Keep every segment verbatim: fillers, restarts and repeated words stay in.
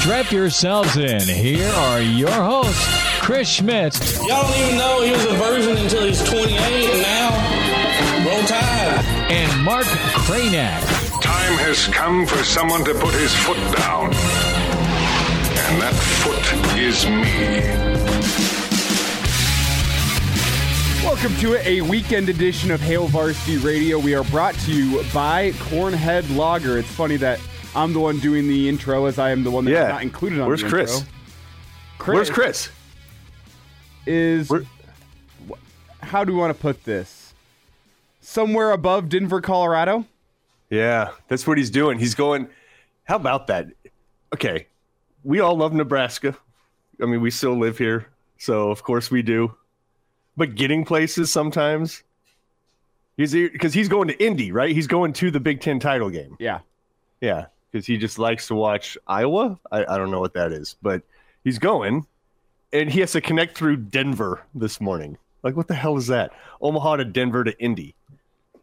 Strap yourselves in. Here are your hosts, Chris Schmidt. Y'all don't even know he was a virgin until he's twenty-eight, and now, roll tide. And Mark Kraynak. Time has come for someone to put his foot down, and that foot is me. Welcome to a weekend edition of Hail Varsity Radio. We are brought to you by Cornhead Lager. It's funny that I'm the one doing the intro, as I am the one that's yeah. not included on Where's the Chris? intro. Chris? Where's Chris? Is, Where? How do we want to put this? Somewhere above Denver, Colorado? Yeah, that's what he's doing. He's going, how about that? Okay, we all love Nebraska. I mean, we still live here, so of course we do. But getting places sometimes, he's because he's going to Indy, right? He's going to the Big Ten title game. Yeah. Yeah, because he just likes to watch Iowa. I, I don't know what that is, but he's going, and he has to connect through Denver this morning. Like, what the hell is that? Omaha to Denver to Indy.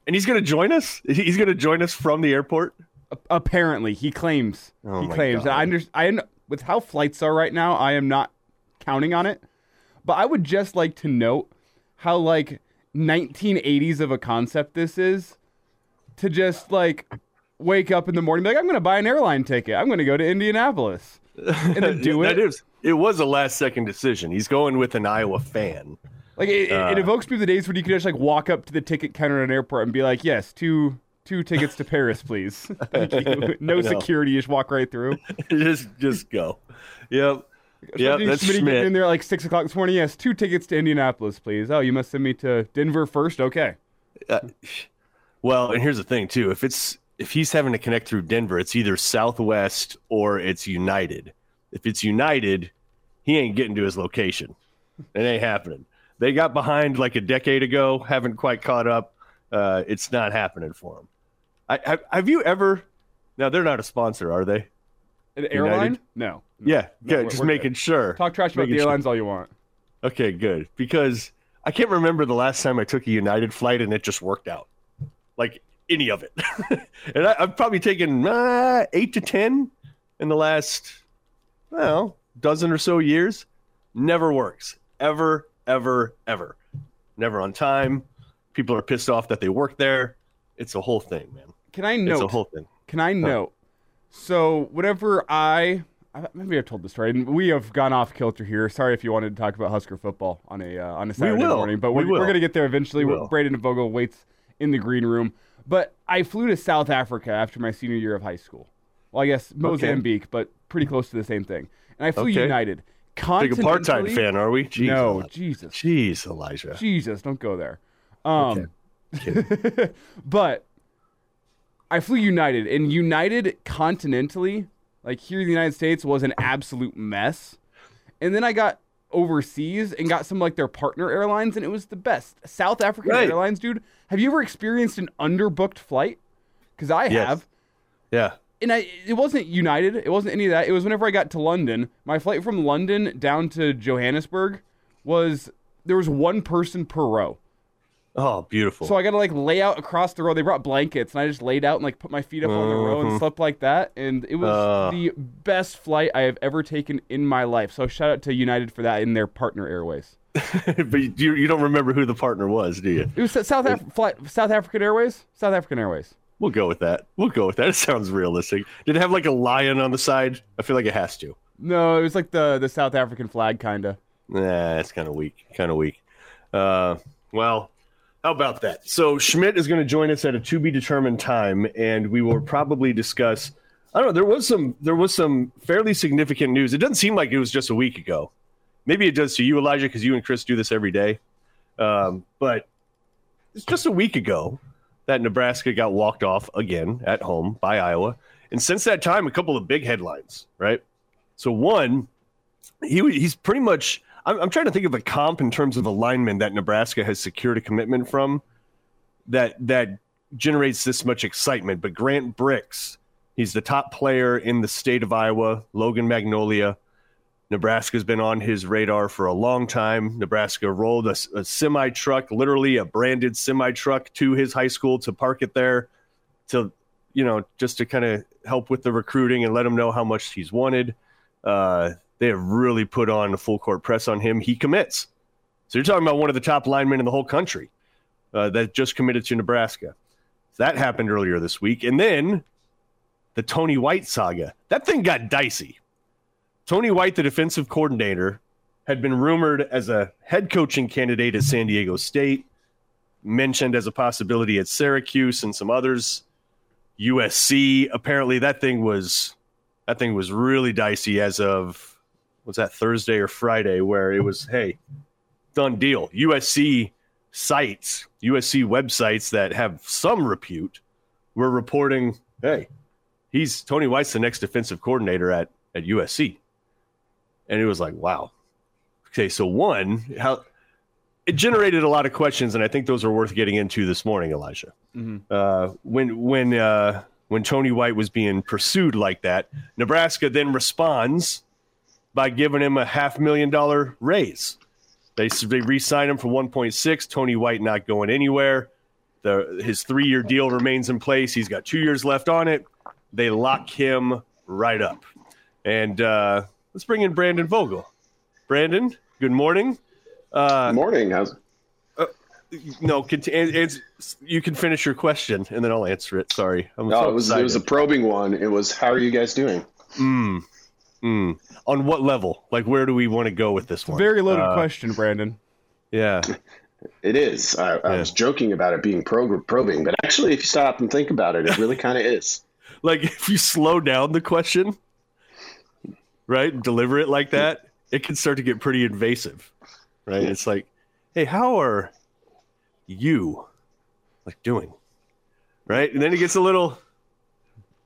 And he's going to join us? He's going to join us from the airport? Apparently. He claims. Oh he claims. I under, I, with how flights are right now, I am not counting on it. But I would just like to note how, like, nineteen eighties of a concept this is to just, like, wake up in the morning, be like, I'm going to buy an airline ticket. I'm going to go to Indianapolis and then do it. That is, it was a last second decision. He's going with an Iowa fan. Like it, uh, it evokes me the days when you could just like walk up to the ticket counter at an airport and be like, yes, two two tickets to Paris, please. Thank you. No security, you just walk right through. just just go. Yep. So yep, that's Schmidt. In there at like six o'clock this morning. Yes, two tickets to Indianapolis, please. Oh, you must send me to Denver first. Okay. Uh, well, and here's the thing too. If it's If he's having to connect through Denver, it's either Southwest or it's United. If it's United, he ain't getting to his location. It ain't happening. They got behind like a decade ago, haven't quite caught up. Uh, it's not happening for him. I, have, have you ever – now, they're not a sponsor, are they? An airline? No, no. Yeah, no, good, just making good. sure. Talk trash about making the airlines sure. all you want. Okay, good, because I can't remember the last time I took a United flight and it just worked out. Like – any of it. And I, I've probably taken uh, eight to ten in the last, well, dozen or so years. Never works. Ever, ever, ever. Never on time. People are pissed off that they work there. It's a whole thing, man. Can I note? It's a whole thing. Can I note? Huh? So whatever I, maybe I've told this story. We have gone off kilter here. Sorry if you wanted to talk about Husker football on a uh, on a Saturday morning. But we're, we we're going to get there eventually. Brandon Vogel waits in the green room. But I flew to South Africa after my senior year of high school. Well, I guess Mozambique, okay. but pretty close to the same thing. And I flew okay. United. Big apartheid fan, are we? Jeez, no, Elijah. Jesus. Jeez, Elijah. Jesus, don't go there. Um, okay. But I flew United. And United continentally, like here in the United States, was an absolute mess. And then I got overseas and got some like their partner airlines, and it was the best. South African right. Airlines, dude. Have you ever experienced an underbooked flight? Because I yes. have. Yeah. And I, it wasn't United. It wasn't any of that. It was whenever I got to London. My flight from London down to Johannesburg was there was one person per row. Oh, beautiful. So I got to like lay out across the row. They brought blankets, and I just laid out and like put my feet up mm-hmm. on the row and slept like that. And it was uh. the best flight I have ever taken in my life. So shout out to United for that in their partner airways. But you, you don't remember who the partner was, do you? It was South Af- flight, South African Airways. South African Airways. We'll go with that. We'll go with that. It sounds realistic. Did it have like a lion on the side? I feel like it has to. No, it was like the, the South African flag, kind of. Nah, it's kind of weak. Kind of weak. Uh, well... How about that? So Schmidt is going to join us at a to be determined time, and we will probably discuss. I don't know. There was some. There was some fairly significant news. It doesn't seem like it was just a week ago. Maybe it does to you, Elijah, because you and Chris do this every day. Um, but it's just a week ago that Nebraska got walked off again at home by Iowa, and since that time, a couple of big headlines. Right? So one, he he's pretty much I'm, I'm trying to think of a comp in terms of a lineman that Nebraska has secured a commitment from that that generates this much excitement. But Grant Bricks, he's the top player in the state of Iowa. Logan Magnolia, Nebraska's been on his radar for a long time. Nebraska rolled a, a semi-truck, literally a branded semi-truck, to his high school to park it there to, you know, just to kind of help with the recruiting and let him know how much he's wanted. Uh, they have really put on a full-court press on him. He commits. So you're talking about one of the top linemen in the whole country uh, that just committed to Nebraska. So that happened earlier this week. And then the Tony White saga. That thing got dicey. Tony White, the defensive coordinator, had been rumored as a head coaching candidate at San Diego State, mentioned as a possibility at Syracuse and some others. U S C, apparently that thing was that thing was really dicey as of, what's that, Thursday or Friday, where it was, hey, done deal. U S C sites, U S C websites that have some repute were reporting, hey, he's Tony White's the next defensive coordinator at, at U S C. And it was like, wow. Okay, so one, how it generated a lot of questions, and I think those are worth getting into this morning, Elijah. Mm-hmm. Uh, when when uh, when Tony White was being pursued like that, Nebraska then responds by giving him a half million dollar raise. They they re-sign him for one point six. Tony White not going anywhere. The, his three year deal remains in place. He's got two years left on it. They lock him right up, and. Uh, Let's bring in Brandon Vogel. Brandon, good morning. Uh, good morning. How's uh, no, cont- it's, you can finish your question, and then I'll answer it. Sorry. I'm no, so it, was, it was a probing one. It was, how are you guys doing? Mm. Mm. On what level? Like, where do we want to go with this one? Very loaded uh, question, Brandon. Yeah. It is. I, I yeah. was joking about it being pro- probing, but actually, if you stop and think about it, it really kind of is. Like, if you slow down the question... Right, deliver it like that, it can start to get pretty invasive, right? Yeah. It's like, hey, how are you like doing, right? And then it gets a little,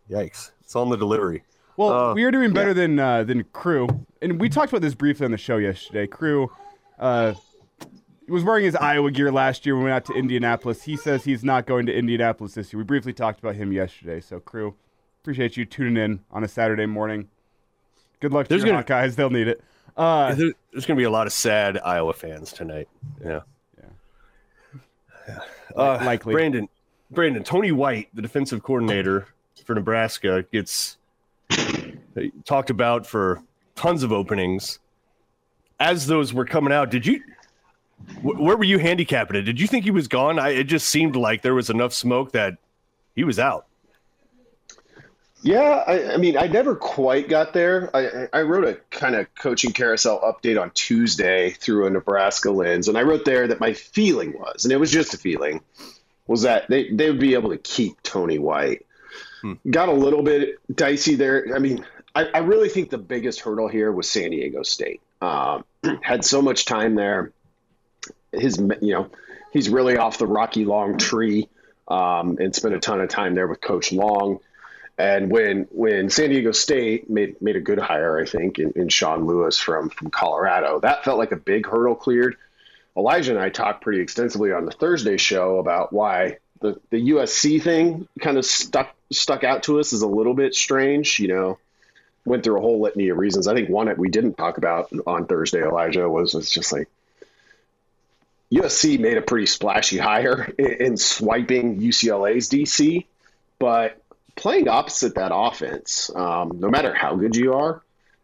yikes! It's on the delivery. Well, uh, we are doing better yeah. than uh, than Crew, and we talked about this briefly on the show yesterday. Crew uh, was wearing his Iowa gear last year when we went out to Indianapolis. He says he's not going to Indianapolis this year. We briefly talked about him yesterday. So, Crew, appreciate you tuning in on a Saturday morning. Good luck to there's your gonna, Hawkeyes. They'll need it. Uh, there's there's going to be a lot of sad Iowa fans tonight. Yeah. yeah. Uh, Likely. Brandon, Brandon, Tony White, the defensive coordinator for Nebraska, gets talked about for tons of openings. As those were coming out, did you – where were you handicapping it? Did you think he was gone? I, it just seemed like there was enough smoke that he was out. Yeah, I, I mean, I never quite got there. I, I wrote a kind of coaching carousel update on Tuesday through a Nebraska lens, and I wrote there that my feeling was, and it was just a feeling, was that they, they would be able to keep Tony White. Hmm. Got a little bit dicey there. I mean, I, I really think the biggest hurdle here was San Diego State. Um, had so much time there. His, you know, he's really off the Rocky Long tree um, and spent a ton of time there with Coach Long. And when when San Diego State made made a good hire, I think, in, in Sean Lewis from, from Colorado, that felt like a big hurdle cleared. Elijah and I talked pretty extensively on the Thursday show about why the, the U S C thing kind of stuck stuck out to us as a little bit strange. You know, went through a whole litany of reasons. I think one that we didn't talk about on Thursday, Elijah, was, was just like, U S C made a pretty splashy hire in, in swiping U C L A's D C, but playing opposite that offense, um, no matter how good you are,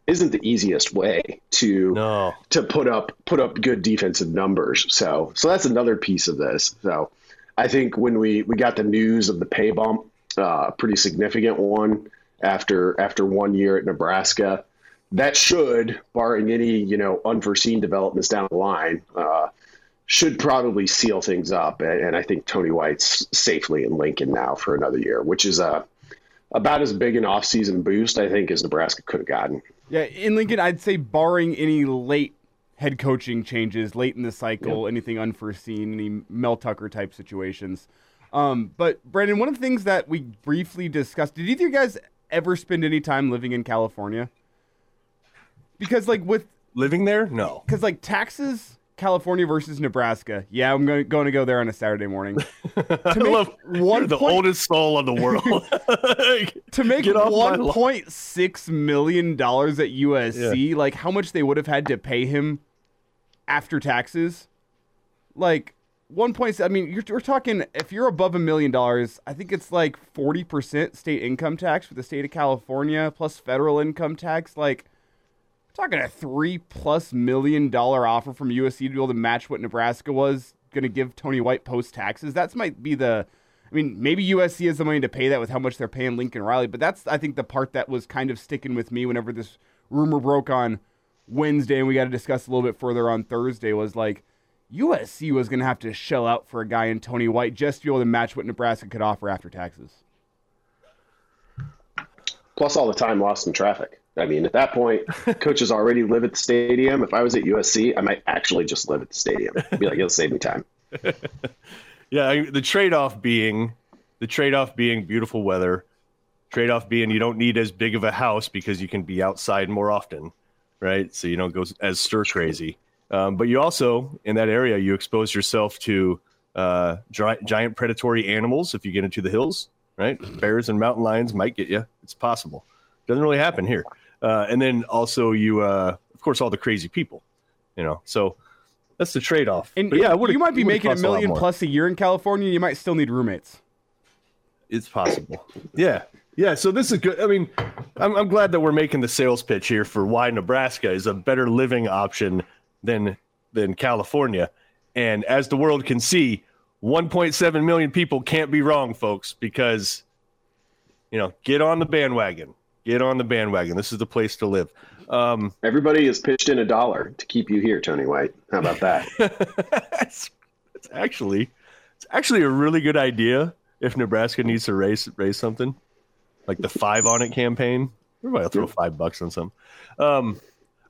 isn't the easiest way to no. to put up put up good defensive numbers. So so that's another piece of this. So I think when we, we got the news of the pay bump, a uh, pretty significant one after after one year at Nebraska, that should, barring any you know unforeseen developments down the line, uh, should probably seal things up. And, and I think Tony White's safely in Lincoln now for another year, which is a uh, about as big an offseason boost, I think, as Nebraska could have gotten. Yeah, in Lincoln, I'd say barring any late head coaching changes, late in the cycle, yep. anything unforeseen, any Mel Tucker-type situations. Um, but, Brandon, one of the things that we briefly discussed, did either of you guys ever spend any time living in California? because like with living there, no, because like Texas, California versus Nebraska. Yeah, I'm going to, going to go there on a Saturday morning. To make love, one you're the point, oldest soul in the world. Like, to make one point six million dollars at U S C, yeah. Like how much they would have had to pay him after taxes. Like one point, I mean, you're, we're talking, if you're above a million dollars, I think it's like forty percent state income tax for the state of California plus federal income tax. Like, talking a three plus million dollar offer from U S C to be able to match what Nebraska was going to give Tony White post taxes. That's might be the, I mean, maybe U S C has the money to pay that with how much they're paying Lincoln Riley, but that's, I think, the part that was kind of sticking with me whenever this rumor broke on Wednesday and we got to discuss a little bit further on Thursday was like U S C was going to have to shell out for a guy in Tony White just to be able to match what Nebraska could offer after taxes. Plus all the time lost in traffic. I mean, at that point, coaches already live at the stadium. If I was at U S C, I might actually just live at the stadium. I'd be like, it'll save me time. Yeah, the trade-off being, the trade-off being beautiful weather, trade-off being you don't need as big of a house because you can be outside more often, right? So you don't go as stir crazy. Um, but you also, in that area, you expose yourself to uh, dry, giant predatory animals if you get into the hills, right? Bears and mountain lions might get you. It's possible. Doesn't really happen here. Uh, and then also you, uh, of course, all the crazy people, you know, so that's the trade-off. And but yeah, you might be making a million a plus a year in California. You might still need roommates. It's possible. Yeah. Yeah. So this is good. I mean, I'm, I'm glad that we're making the sales pitch here for why Nebraska is a better living option than, than California. And as the world can see, one point seven million people can't be wrong, folks, because, you know, get on the bandwagon. Get on the bandwagon. This is the place to live. Um, Everybody has pitched in a dollar to keep you here, Tony White. How about that? It's, it's actually, it's actually a really good idea if Nebraska needs to raise raise something, like the five on it campaign. Everybody will throw five bucks on something. Um,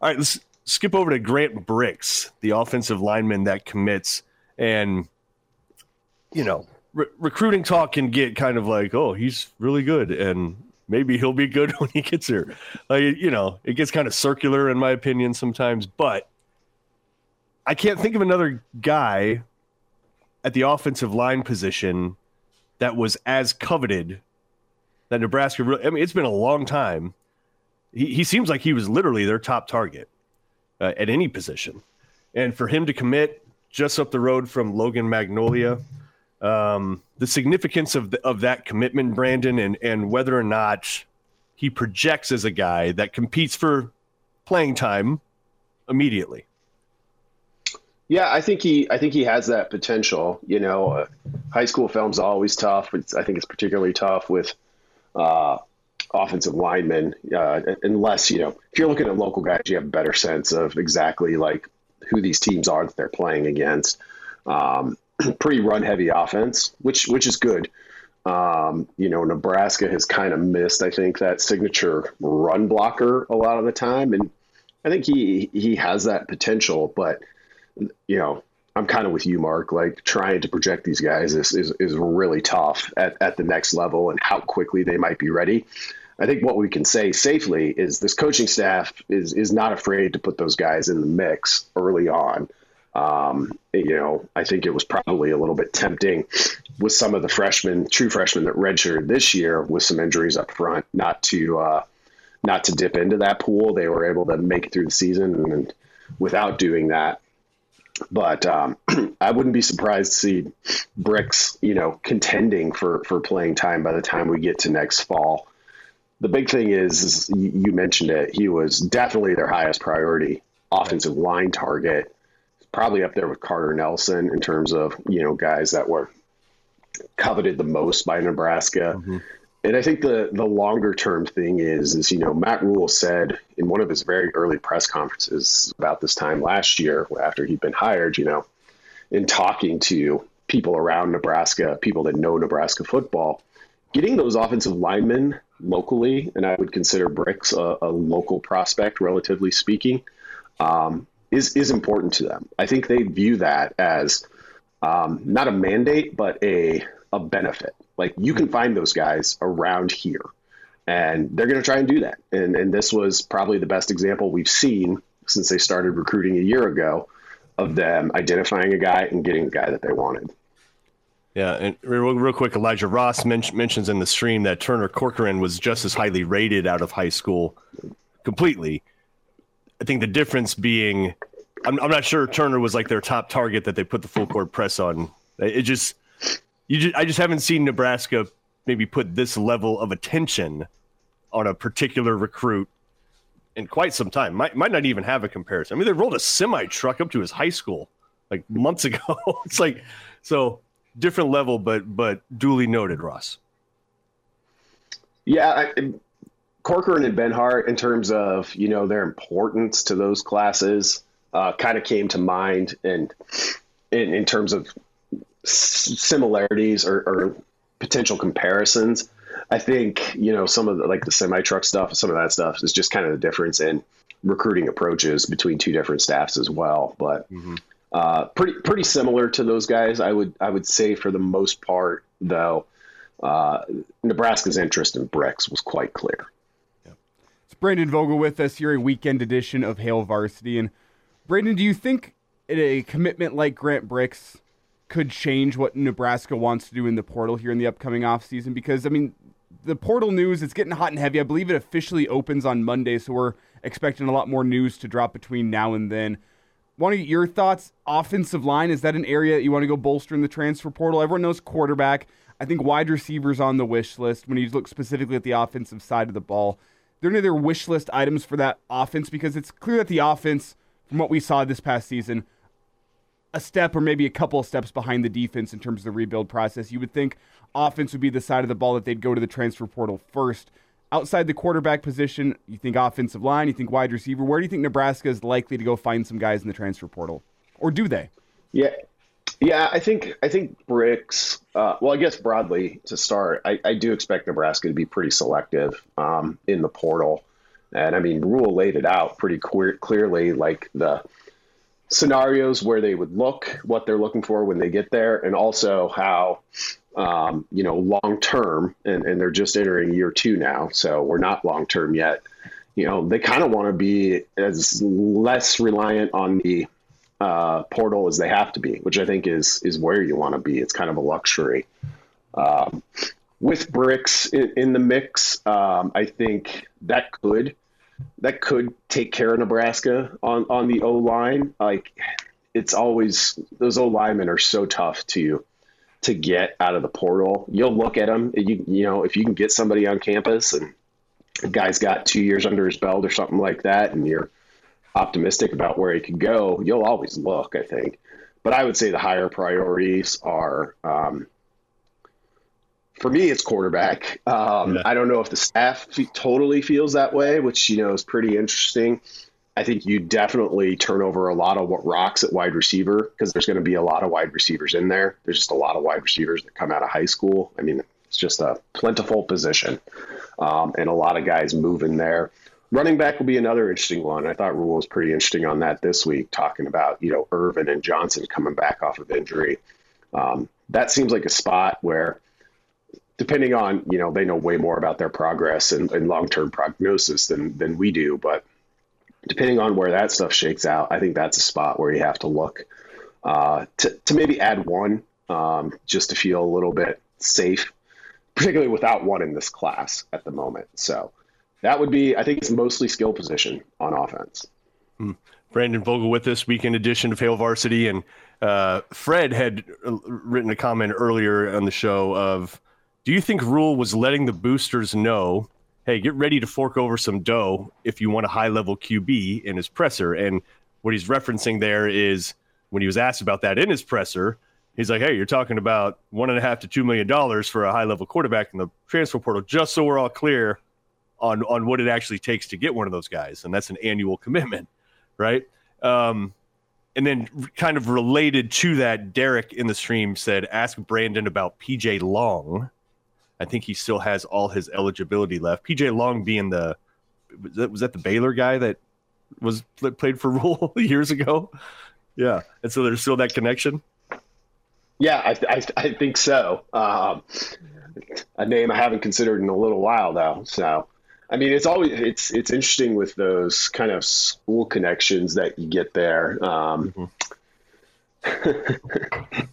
all right, let's skip over to Grant Bricks, the offensive lineman that commits, and you know, re- recruiting talk can get kind of like, oh, he's really good, and maybe he'll be good when he gets here. Like, you know, it gets kind of circular in my opinion sometimes, but I can't think of another guy at the offensive line position that was as coveted that Nebraska really, I mean, it's been a long time. He, he seems like he was literally their top target uh, at any position. And for him to commit just up the road from Logan Magnolia, Um, the significance of the, of that commitment, Brandon, and, and whether or not he projects as a guy that competes for playing time immediately. Yeah, I think he I think he has that potential. You know, uh, high school film's always tough. It's, I think it's particularly tough with uh, offensive linemen, uh, unless, you know, if you're looking at local guys, you have a better sense of exactly like who these teams are that they're playing against. Um, pretty run heavy offense, which, which is good. Um, you know, Nebraska has kind of missed, I think, that signature run blocker a lot of the time. And I think he, he has that potential, but you know, I'm kind of with you, Mark, like trying to project these guys is, is, is really tough at, at the next level and how quickly they might be ready. I think what we can say safely is this coaching staff is, is not afraid to put those guys in the mix early on. Um, you know, I think it was probably a little bit tempting with some of the freshmen, true freshmen that redshirted this year with some injuries up front, not to, uh, not to dip into that pool. They were able to make it through the season and without doing that. But, um, I wouldn't be surprised to see Bricks, you know, contending for, for playing time by the time we get to next fall. The big thing is, is you mentioned it, he was definitely their highest priority offensive line target. Probably up there with Carter Nelson in terms of, you know, guys that were coveted the most by Nebraska. Mm-hmm. And I think the the longer term thing is, is, you know, Matt Rhule said in one of his very early press conferences about this time last year, after he'd been hired, you know, in talking to people around Nebraska, people that know Nebraska football, getting those offensive linemen locally, and I would consider Bricks a, a local prospect, relatively speaking, um, Is, is important to them. I think they view that as um, not a mandate, but a, a benefit. Like you can find those guys around here. And they're going to try and do that. And and this was probably the best example we've seen since they started recruiting a year ago of them identifying a guy and getting the guy that they wanted. Yeah, and real, real quick, Elijah Ross men- mentions in the stream that Turner Corcoran was just as highly rated out of high school completely. I think the difference being, I'm, I'm not sure Turner was like their top target that they put the full court press on. It just, you just, I just haven't seen Nebraska maybe put this level of attention on a particular recruit in quite some time. Might might not even have a comparison. I mean, they rolled a semi truck up to his high school like months ago. It's like, so different level, but but duly noted, Ross. Yeah, I, Corcoran and Benhart, in terms of, you know, their importance to those classes, uh, kind of came to mind, and in, in terms of similarities or, or potential comparisons. I think, you know, some of the, like the semi-truck stuff, some of that stuff is just kind of the difference in recruiting approaches between two different staffs as well. But mm-hmm. uh, pretty, pretty similar to those guys. I would, I would say for the most part, though, uh, Nebraska's interest in Bricks was quite clear. Yeah. It's Brandon Vogel with us here, a weekend edition of Hail Varsity. And Brandon, do you think a commitment like Grant Bricks could change what Nebraska wants to do in the portal here in the upcoming offseason? Because, I mean, the portal news, it's getting hot and heavy. I believe it officially opens on Monday, so we're expecting a lot more news to drop between now and then. Want to get your thoughts. Offensive line, is that an area that you want to go bolster in the transfer portal? Everyone knows quarterback. I think wide receiver's on the wish list when you look specifically at the offensive side of the ball. There are any other wish list items for that offense? Because it's clear that the offense, from what we saw this past season, a step or maybe a couple of steps behind the defense in terms of the rebuild process. You would think offense would be the side of the ball that they'd go to the transfer portal first. Outside the quarterback position, you think offensive line, you think wide receiver. Where do you think Nebraska is likely to go find some guys in the transfer portal? Or do they? Yeah, yeah. I think I think Bricks, uh, well, I guess broadly to start, I, I do expect Nebraska to be pretty selective um, in the portal. And, I mean, Rhule laid it out pretty que- clearly, like the – scenarios where they would look, what they're looking for when they get there, and also how, um, you know, long term, and, and they're just entering year two now, so we're not long term yet. You know, they kind of want to be as less reliant on the uh, portal as they have to be, which I think is is where you want to be. It's kind of a luxury. Um, with Bricks in, in the mix, um, I think that could. That could take care of Nebraska on, on the O-line. Like, it's always – those O-linemen are so tough to to get out of the portal. You'll look at them. You, you know, if you can get somebody on campus and a guy's got two years under his belt or something like that and you're optimistic about where he could go, you'll always look, I think. But I would say the higher priorities are um, – for me, it's quarterback. Um, yeah. I don't know if the staff f- totally feels that way, which, you know, is pretty interesting. I think you definitely turn over a lot of what rocks at wide receiver because there's going to be a lot of wide receivers in there. There's just a lot of wide receivers that come out of high school. I mean, it's just a plentiful position, um, and a lot of guys move in there. Running back will be another interesting one. I thought Rhule was pretty interesting on that this week, talking about, you know, Irvin and Johnson coming back off of injury. Um, that seems like a spot where, depending on, you know, they know way more about their progress and, and long-term prognosis than, than we do. But depending on where that stuff shakes out, I think that's a spot where you have to look uh, to, to maybe add one um, just to feel a little bit safe, particularly without one in this class at the moment. So that would be, I think it's mostly skill position on offense. Mm. Brandon Vogel with us, weekend edition of Hail Varsity. And uh, Fred had written a comment earlier on the show of, do you think Rhule was letting the boosters know, hey, get ready to fork over some dough if you want a high-level Q B in his presser? And what he's referencing there is when he was asked about that in his presser, he's like, hey, you're talking about one and a half to two million dollars for a high-level quarterback in the transfer portal, just so we're all clear on on what it actually takes to get one of those guys. And that's an annual commitment, right? Um, and then kind of related to that, Derek in the stream said, ask Brandon about P J Long. I think he still has all his eligibility left. P J Long being the was that, was that the Baylor guy that was played for Rhule years ago? Yeah, and so there's still that connection. Yeah, I I, I think so. Um, a name I haven't considered in a little while, though. So, I mean, it's always it's it's interesting with those kind of school connections that you get there. Um, mm-hmm.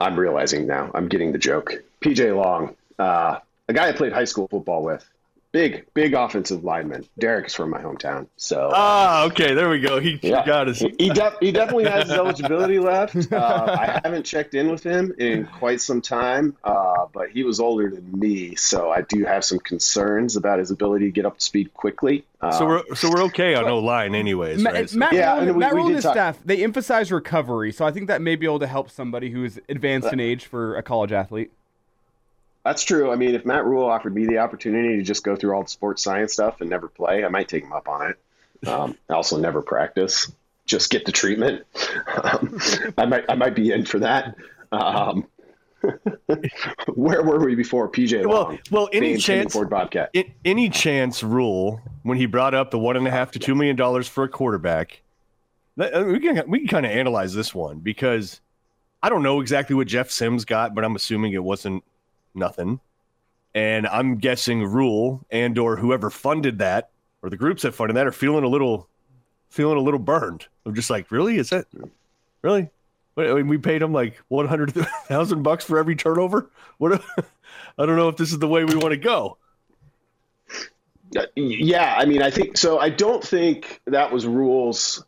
I'm realizing now I'm getting the joke. P J Long, uh, a guy I played high school football with. Big, big offensive lineman. Derek is from my hometown, so. Ah, okay, there we go. He, yeah. he got his. He, de- he definitely has his eligibility left. Uh, I haven't checked in with him in quite some time, uh, but he was older than me, so I do have some concerns about his ability to get up to speed quickly. Um, so we're so we're okay on O line, anyways. Ma- right? so. Matt, yeah, Rhule, and we, Matt Rhule and his talk- staff, they emphasize recovery, so I think that may be able to help somebody who is advanced in age for a college athlete. That's true. I mean, if Matt Rhule offered me the opportunity to just go through all the sports science stuff and never play, I might take him up on it. Um, I also never practice, just get the treatment. Um, I might, I might be in for that. Um, where were we before P J Long? Well, well, any chance, it, any chance Rhule, when he brought up the one and a half to two million dollars for a quarterback, that, we can we can kind of analyze this one because I don't know exactly what Jeff Sims got, but I'm assuming it wasn't nothing. And I'm guessing Rhule and or whoever funded that or the groups that funded that are feeling a little feeling a little burned. I'm just like, really? Is that really? I mean, we paid them like one hundred thousand bucks for every turnover. What? A, I don't know if this is the way we want to go. Yeah. I mean, I think so. I don't think that was Rhule's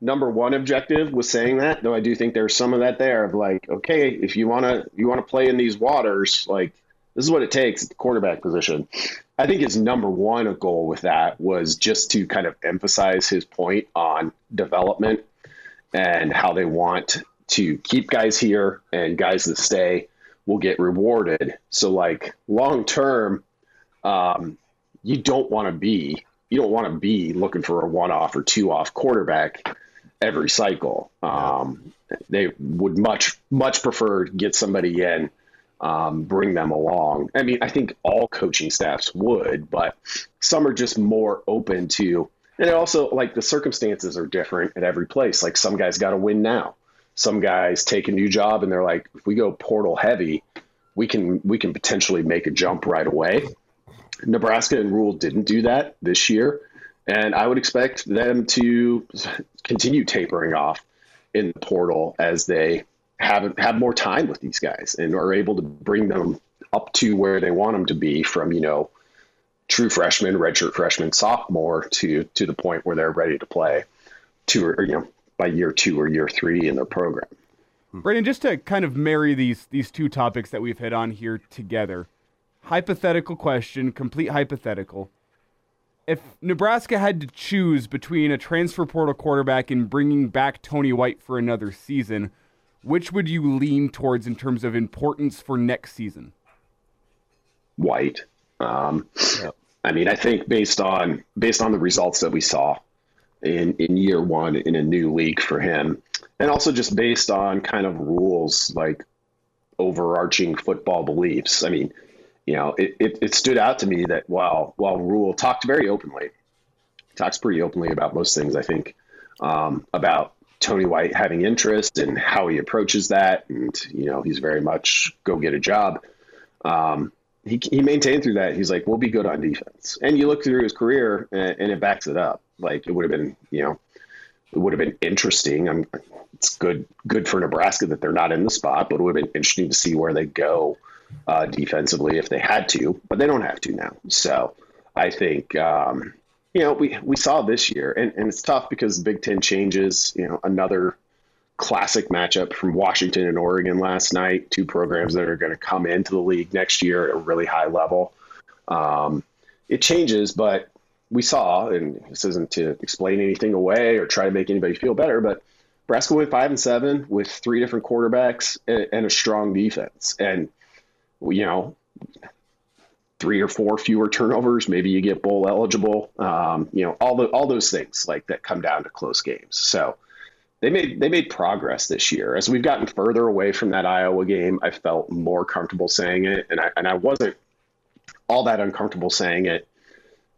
number one objective was saying that, though I do think there's some of that there of like, okay, if you want to you want to play in these waters, like this is what it takes at the quarterback position. I think his number one goal with that was just to kind of emphasize his point on development and how they want to keep guys here and guys that stay will get rewarded. So like long term, um, you don't want to be you don't want to be looking for a one off or two off quarterback every cycle. Um, they would much, much prefer to get somebody in, um, bring them along. I mean, I think all coaching staffs would, but some are just more open to, and also like the circumstances are different at every place. Like some guys got to win now. Some guys take a new job and they're like, if we go portal heavy, we can, we can potentially make a jump right away. Nebraska and Rhule didn't do that this year. And I would expect them to continue tapering off in the portal as they have have more time with these guys and are able to bring them up to where they want them to be from, you know, true freshman, redshirt freshman, sophomore to to the point where they're ready to play two or, you know, by year two or year three in their program. Brandon, just to kind of marry these these two topics that we've hit on here together, hypothetical question, complete hypothetical. If Nebraska had to choose between a transfer portal quarterback and bringing back Tony White for another season, which would you lean towards in terms of importance for next season? White. Um, yeah. I mean, I think based on based on the results that we saw in, in year one in a new league for him, and also just based on kind of Rhule's like overarching football beliefs. I mean, you know, it, it, it stood out to me that while while Rhule talked very openly, talks pretty openly about most things, I think, um, about Tony White having interest and how he approaches that. And, you know, he's very much go get a job. Um, he, he maintained through that. He's like, we'll be good on defense. And you look through his career and, and it backs it up. Like it would have been, you know, it would have been interesting. I'm, it's good, good for Nebraska that they're not in the spot, but it would have been interesting to see where they go Uh, defensively if they had to, but they don't have to now. So I think, um, you know, we, we saw this year and, and it's tough because Big Ten changes, you know, another classic matchup from Washington and Oregon last night, two programs that are going to come into the league next year at a really high level. Um, it changes, but we saw, and this isn't to explain anything away or try to make anybody feel better, but Nebraska went five and seven with three different quarterbacks and, and a strong defense. And, you know, three or four fewer turnovers, maybe you get bowl eligible. Um, you know, all the, all those things like that come down to close games. So they made, they made progress this year. As we've gotten further away from that Iowa game, I felt more comfortable saying it. And I, and I wasn't all that uncomfortable saying it,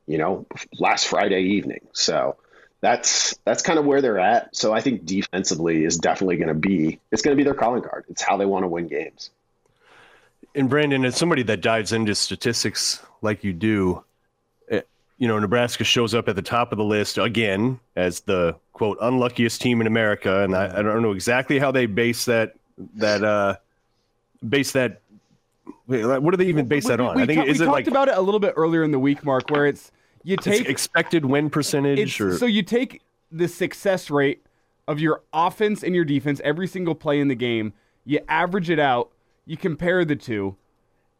you know, last Friday evening. So that's, that's kind of where they're at. So I think defensively is definitely going to be, it's going to be their calling card. It's how they want to win games. And Brandon, as somebody that dives into statistics like you do, you know, Nebraska shows up at the top of the list again as the, quote, unluckiest team in America. And I, I don't know exactly how they base that, that, uh, base that. What do they even base we, that on? We, I think, t- is we it talked like, about it a little bit earlier in the week, Mark, where it's, you take it's expected win percentage. Or, so you take the success rate of your offense and your defense, every single play in the game, you average it out, you compare the two.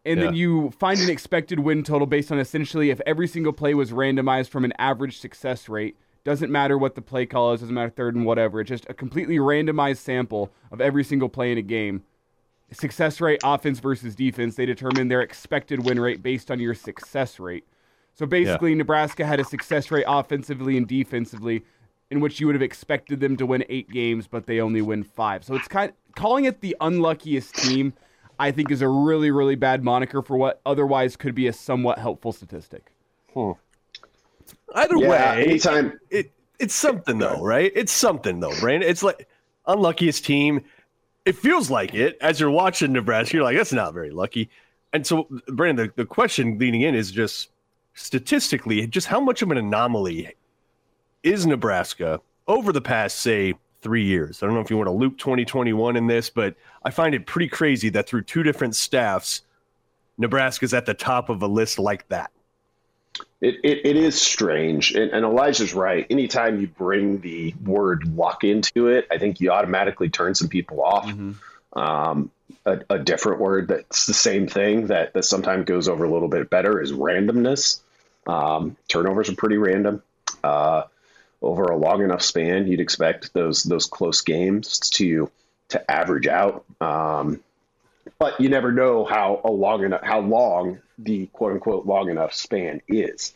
And yeah. then you find an expected win total based on essentially if every single play was randomized from an average success rate. Doesn't matter what the play call is, doesn't matter third and whatever. It's just a completely randomized sample of every single play in a game. Success rate, offense versus defense, they determine their expected win rate based on your success rate. So basically, yeah. Nebraska had a success rate offensively and defensively in which you would have expected them to win eight games, but they only win five. So it's kind of, calling it the unluckiest team, I think, is a really, really bad moniker for what otherwise could be a somewhat helpful statistic. Hmm. Either yeah, way, anytime it, it it's something though, right? It's something though, Brandon. It's like unluckiest team. It feels like it as you're watching Nebraska. You're like, that's not very lucky. And so, Brandon, the, the question leading in is just statistically, just how much of an anomaly is Nebraska over the past, say, three years. I don't know if you want to loop twenty twenty-one in this, but I find it pretty crazy that through two different staffs, Nebraska's at the top of a list like that. It it, it is strange. And, and Elijah's right. Anytime you bring the word luck into it, I think you automatically turn some people off. Mm-hmm. Um, a, a different word that's the same thing that, that sometimes goes over a little bit better is randomness. Um, turnovers are pretty random. Uh, Over a long enough span, you'd expect those those close games to to average out, um, but you never know how a long enough how long the quote unquote long enough span is.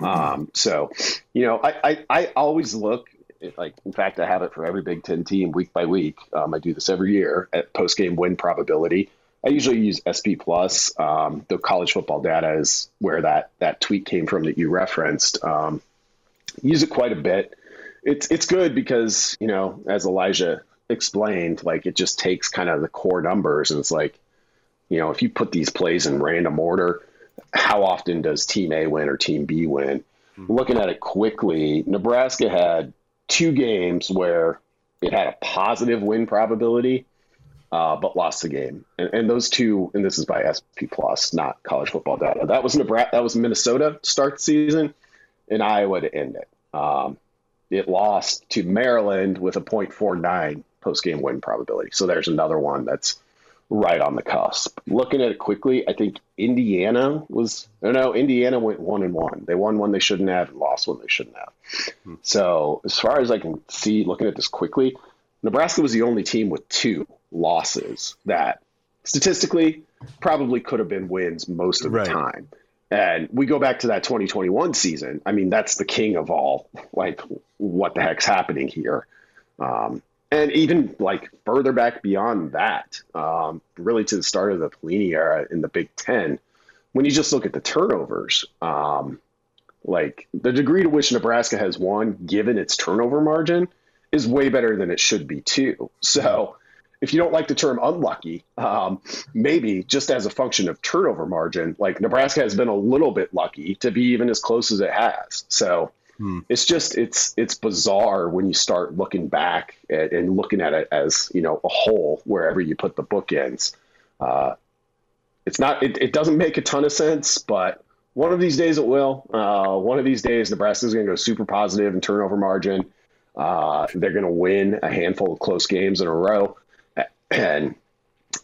Um, so, you know, I, I I always look at, like, in fact, I have it for every Big Ten team week by week. Um, I do this every year at post game win probability. I usually use S P Plus. Um, the college football data is where that that tweet came from that you referenced. Um, Use it quite a bit. It's it's good because, you know, as Elijah explained, like, it just takes kind of the core numbers. And it's like, you know, if you put these plays in random order, how often does team A win or team B win? Mm-hmm. Looking at it quickly, Nebraska had two games where it had a positive win probability, uh, but lost the game. And, and those two, and this is by S P Plus, not college football data. That was Nebraska. That was Minnesota to start the season. In Iowa to end it. Um, it lost to Maryland with a point four nine post-game win probability. So there's another one that's right on the cusp. Looking at it quickly, I think Indiana was – no, no, Indiana went one and one. They won one they shouldn't have and lost one they shouldn't have. Hmm. So as far as I can see, looking at this quickly, Nebraska was the only team with two losses that statistically probably could have been wins most of right. the time. And we go back to that twenty twenty-one season. I mean, that's the king of all, like, what the heck's happening here? Um, and even, like, further back beyond that, um, really to the start of the Pelini era in the Big Ten, when you just look at the turnovers, um, like, the degree to which Nebraska has won, given its turnover margin, is way better than it should be, too. So if you don't like the term unlucky, um, maybe just as a function of turnover margin, like, Nebraska has been a little bit lucky to be even as close as it has. So hmm. it's just, it's, it's bizarre when you start looking back at, and looking at it as, you know, a whole, wherever you put the bookends. Uh, it's not, it, it doesn't make a ton of sense, but one of these days it will. Uh, one of these days, Nebraska is going to go super positive in turnover margin. Uh, they're going to win a handful of close games in a row. And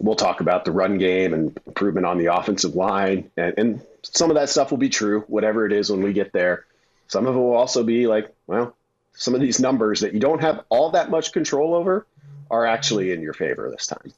we'll talk about the run game and improvement on the offensive line. And, and some of that stuff will be true, whatever it is, when we get there. Some of it will also be like, well, some of these numbers that you don't have all that much control over are actually in your favor this time.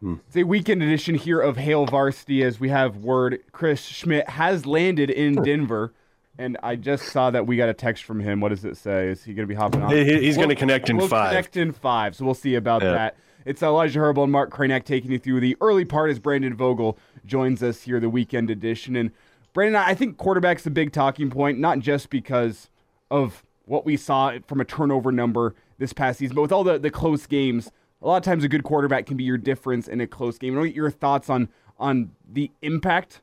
Hmm. It's a weekend edition here of Hail Varsity, as we have word Chris Schmidt has landed in Denver. And I just saw that we got a text from him. What does it say? Is he going to be hopping on? He's we'll, going to connect in we'll five. Connect in five, so we'll see about yeah. that. It's Elijah Herbal and Mark Kraynak taking you through the early part as Brandon Vogel joins us here, the weekend edition. And Brandon, I think quarterback's a big talking point, not just because of what we saw from a turnover number this past season, but with all the, the close games, a lot of times a good quarterback can be your difference in a close game. I want to get your thoughts on, on the impact,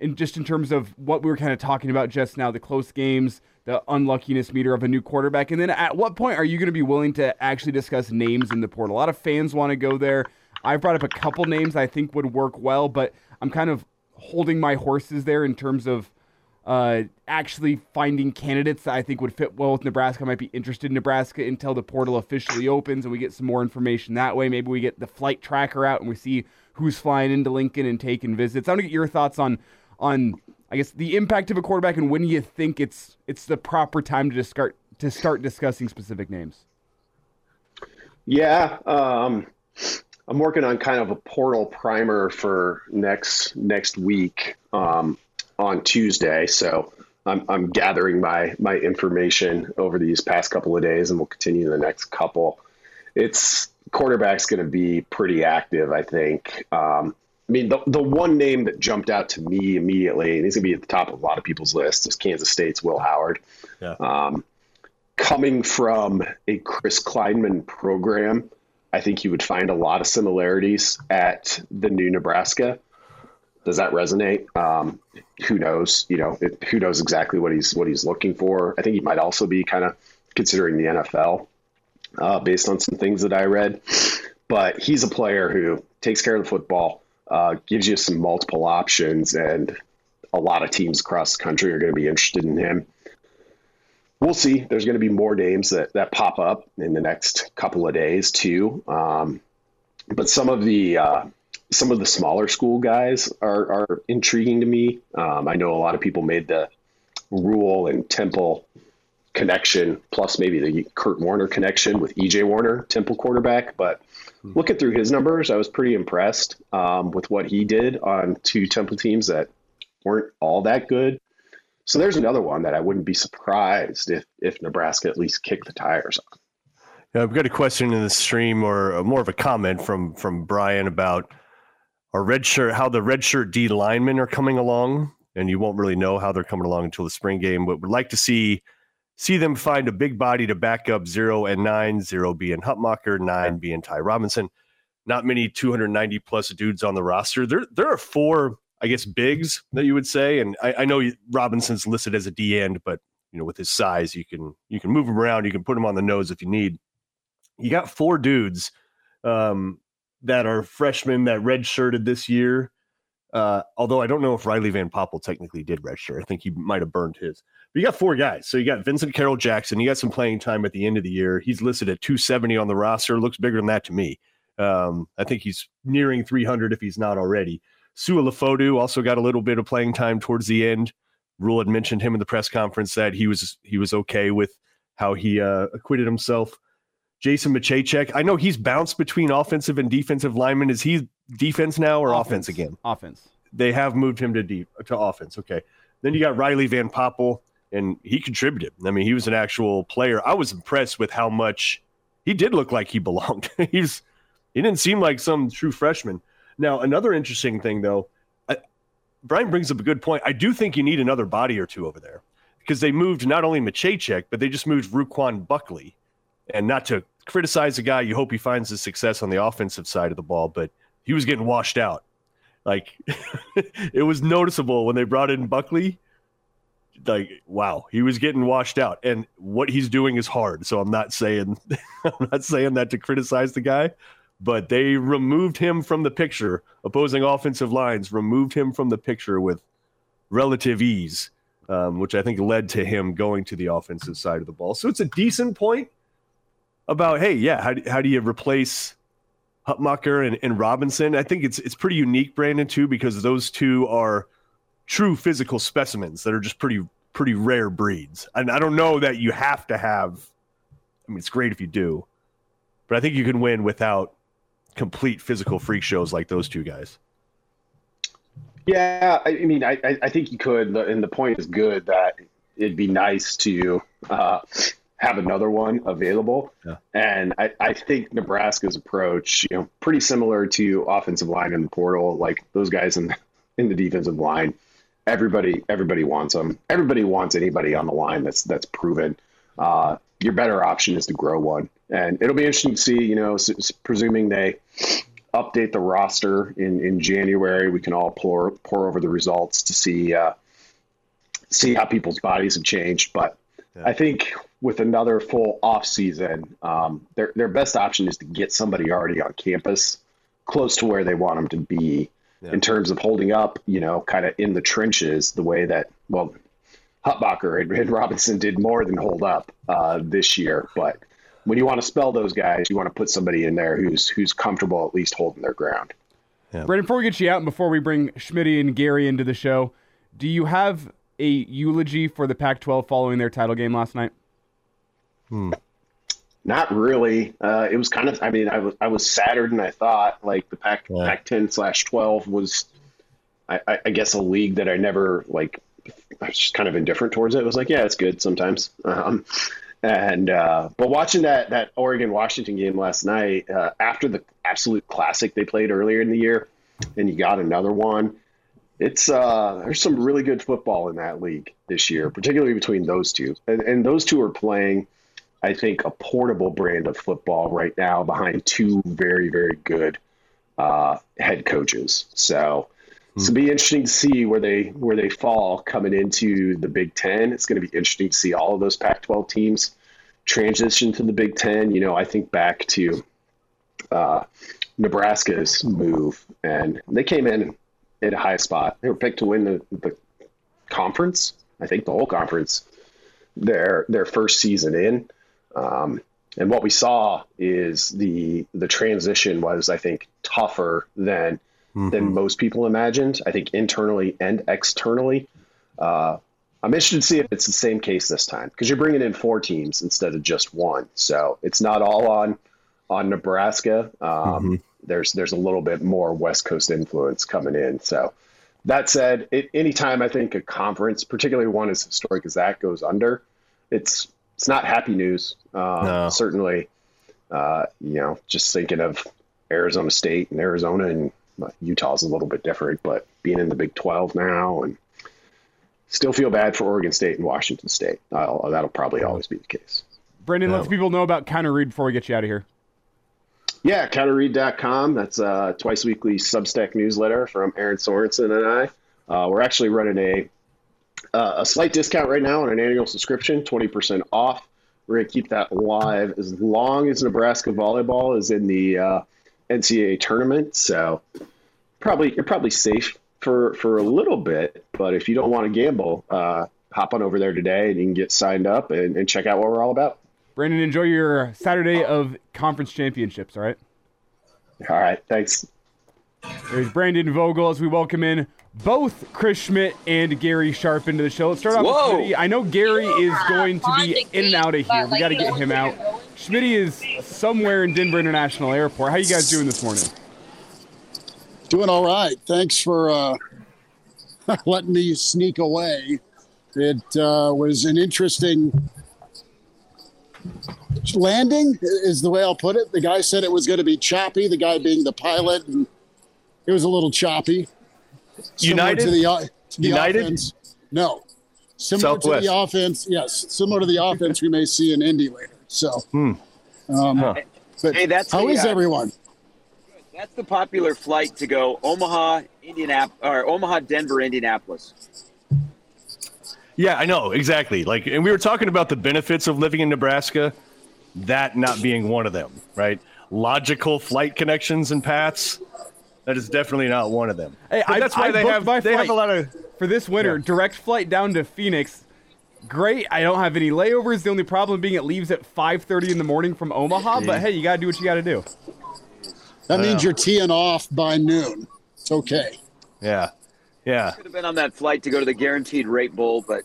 and just in terms of what we were kind of talking about just now, the close games, the unluckiness meter of a new quarterback, and then at what point are you going to be willing to actually discuss names in the portal? A lot of fans want to go there. I brought up a couple names I think would work well, but I'm kind of holding my horses there in terms of uh, actually finding candidates that I think would fit well with Nebraska. I might be interested in Nebraska until the portal officially opens and we get some more information that way. Maybe we get the flight tracker out and we see who's flying into Lincoln and taking visits. I want to get your thoughts on, on I guess, the impact of a quarterback and when you think it's it's the proper time to just start, to start discussing specific names. Yeah, um... I'm working on kind of a portal primer for next next week um, on Tuesday, so I'm I'm gathering my my information over these past couple of days, and we'll continue the next couple. It's quarterback's going to be pretty active, I think. Um, I mean, the the one name that jumped out to me immediately, and he's going to be at the top of a lot of people's lists, is Kansas State's Will Howard. Yeah. Um, coming from a Chris Kleinman program, I think you would find a lot of similarities at the new Nebraska. Does that resonate? Um, who knows? You know, it, who knows exactly what he's what he's looking for? I think he might also be kind of considering the N F L uh, based on some things that I read. But he's a player who takes care of the football, uh, gives you some multiple options, and a lot of teams across the country are going to be interested in him. We'll see. There's going to be more names that, that pop up in the next couple of days too. Um, but some of the uh, some of the smaller school guys are, are intriguing to me. Um, I know a lot of people made the Rhule and Temple connection, plus maybe the Kurt Warner connection with E J Warner, Temple quarterback. But looking through his numbers, I was pretty impressed um, with what he did on two Temple teams that weren't all that good. So there's another one that I wouldn't be surprised if if Nebraska at least kicked the tires on. Yeah, I've got a question in the stream, or more of a comment from from Brian about our redshirt, how the redshirt D linemen are coming along, and you won't really know how they're coming along until the spring game. But we'd like to see see them find a big body to back up zero and nine, zero being Huttmacher, nine being Ty Robinson. Not many two hundred ninety plus dudes on the roster. There there are four, I guess, bigs that you would say, and I, I know Robinson's listed as a D end, but you know, with his size, you can you can move him around, you can put him on the nose if you need. You got four dudes um, that are freshmen that redshirted this year. Uh, although I don't know if Riley Van Poppel technically did redshirt, I think he might have burned his. But you got four guys, so you got Vincent Carroll Jackson. You got some playing time at the end of the year. He's listed at two seventy on the roster. Looks bigger than that to me. Um, I think he's nearing three hundred if he's not already. Sua Lafodu also got a little bit of playing time towards the end. Rhule had mentioned him in the press conference that he was he was okay with how he uh, acquitted himself. Jason Machaychek, I know he's bounced between offensive and defensive linemen. Is he defense now or offense, offense again? Offense. They have moved him to deep to offense. Okay. Then you got Riley Van Poppel, and he contributed. I mean, he was an actual player. I was impressed with how much he did look like he belonged. He's he didn't seem like some true freshman. Now, another interesting thing, though, I, Brian brings up a good point. I do think you need another body or two over there because they moved not only Machaychek, but they just moved Roquan Buckley. And not to criticize the guy, you hope he finds his success on the offensive side of the ball, but he was getting washed out. Like, it was noticeable when they brought in Buckley. Like, wow, he was getting washed out. And what he's doing is hard, so I'm not saying I'm not saying that to criticize the guy. But they removed him from the picture. Opposing offensive lines removed him from the picture with relative ease, um, which I think led to him going to the offensive side of the ball. So it's a decent point about, hey, yeah, how do, how do you replace Huttmacher and, and Robinson? I think it's it's pretty unique, Brandon, too, because those two are true physical specimens that are just pretty pretty rare breeds. And I don't know that you have to have – I mean, it's great if you do. But I think you can win without – complete physical freak shows like those two guys. Yeah, I mean, I, I think you could, and the point is good that it'd be nice to uh, have another one available. Yeah. And I, I think Nebraska's approach, you know, pretty similar to offensive line in the portal, like those guys in in the defensive line. Everybody, everybody wants them. Everybody wants anybody on the line that's that's proven. Uh, your better option is to grow one. And it'll be interesting to see, you know, s- presuming they update the roster in, in January. We can all pour pour over the results to see uh, see how people's bodies have changed. But yeah. I think with another full off season, um, their their best option is to get somebody already on campus, close to where they want them to be yeah. in terms of holding up. You know, kind of in the trenches, the way that well, Huttmacher and, and Robinson did more than hold up uh, this year, but. When you want to spell those guys, you want to put somebody in there who's who's comfortable at least holding their ground. Yeah. Brandon, before we get you out and before we bring Schmitty and Gary into the show, do you have a eulogy for the Pac twelve following their title game last night? Hmm. Not really. Uh, it was kind of, I mean, I was I was sadder than I thought. Like the Pac, yeah. Pac ten slash twelve was, I, I, I guess, a league that I never, like, I was just kind of indifferent towards it. It was like, yeah, it's good sometimes. Um And, uh, but watching that, that Oregon Washington game last night, uh, after the absolute classic they played earlier in the year, and you got another one, it's, uh, there's some really good football in that league this year, particularly between those two. And, and those two are playing, I think, a portable brand of football right now behind two very, very good, uh, head coaches. So, So it'll be interesting to see where they where they fall coming into the Big Ten. It's going to be interesting to see all of those Pac twelve teams transition to the Big Ten. You know, I think back to uh, Nebraska's move, and they came in at a high spot. They were picked to win the, the conference, I think the whole conference, their their first season in. Um, and what we saw is the the transition was, I think, tougher than – Mm-hmm. than most people imagined, I think internally and externally. Uh, I'm interested to see if it's the same case this time because you're bringing in four teams instead of just one. So it's not all on on Nebraska. Um, mm-hmm. There's there's a little bit more West Coast influence coming in. So that said, it, anytime I think a conference, particularly one as historic as that, goes under, it's it's not happy news. Uh, no. Certainly, uh, you know, just thinking of Arizona State and Arizona and Utah's a little bit different, but being in the Big twelve now and still feel bad for Oregon State and Washington State. I'll, that'll probably always be the case. Brandon, yeah. let people know about Counter Read before we get you out of here. Yeah, counter read dot com. That's a twice-weekly Substack newsletter from Aaron Sorensen and I. Uh, we're actually running a, uh, a slight discount right now on an annual subscription, twenty percent off. We're going to keep that live as long as Nebraska volleyball is in the uh, N C double A tournament, so probably you're probably safe for, for a little bit, but if you don't want to gamble, uh, hop on over there today and you can get signed up and, and check out what we're all about. Brandon, enjoy your Saturday of conference championships, all right? All right, thanks. There's Brandon Vogel as we welcome in both Chris Schmidt and Gary Sharp into the show. Let's start off Whoa. with Schmitty. I know Gary is going to be in and out of here. We got to get him out. Schmitty is somewhere in Denver International Airport. How you guys doing this morning? Doing all right. Thanks for uh, letting me sneak away. It uh, was an interesting landing, is the way I'll put it. The guy said it was going to be choppy, the guy being the pilot, and it was a little choppy. Similar United? To the, to the United? Offense. No. Similar Southwest. To the offense, yes. Similar to the offense we may see in Indy later. So, hmm. um, huh. but hey, that's how the, is uh, everyone? Good. That's the popular flight to go Omaha, Indianap- or Omaha, Denver, Indianapolis. Yeah, I know. Exactly. Like, and we were talking about the benefits of living in Nebraska, that not being one of them, right? Logical flight connections and paths. That is definitely not one of them. Hey, I, that's why I they have, my they have a lot of, for this winter, yeah. direct flight down to Phoenix. Great. I don't have any layovers. The only problem being it leaves at five thirty in the morning from Omaha. But, hey, you got to do what you got to do. That means you're teeing off by noon. It's okay. Yeah. Yeah. I could have been on that flight to go to the Guaranteed Rate Bowl, but.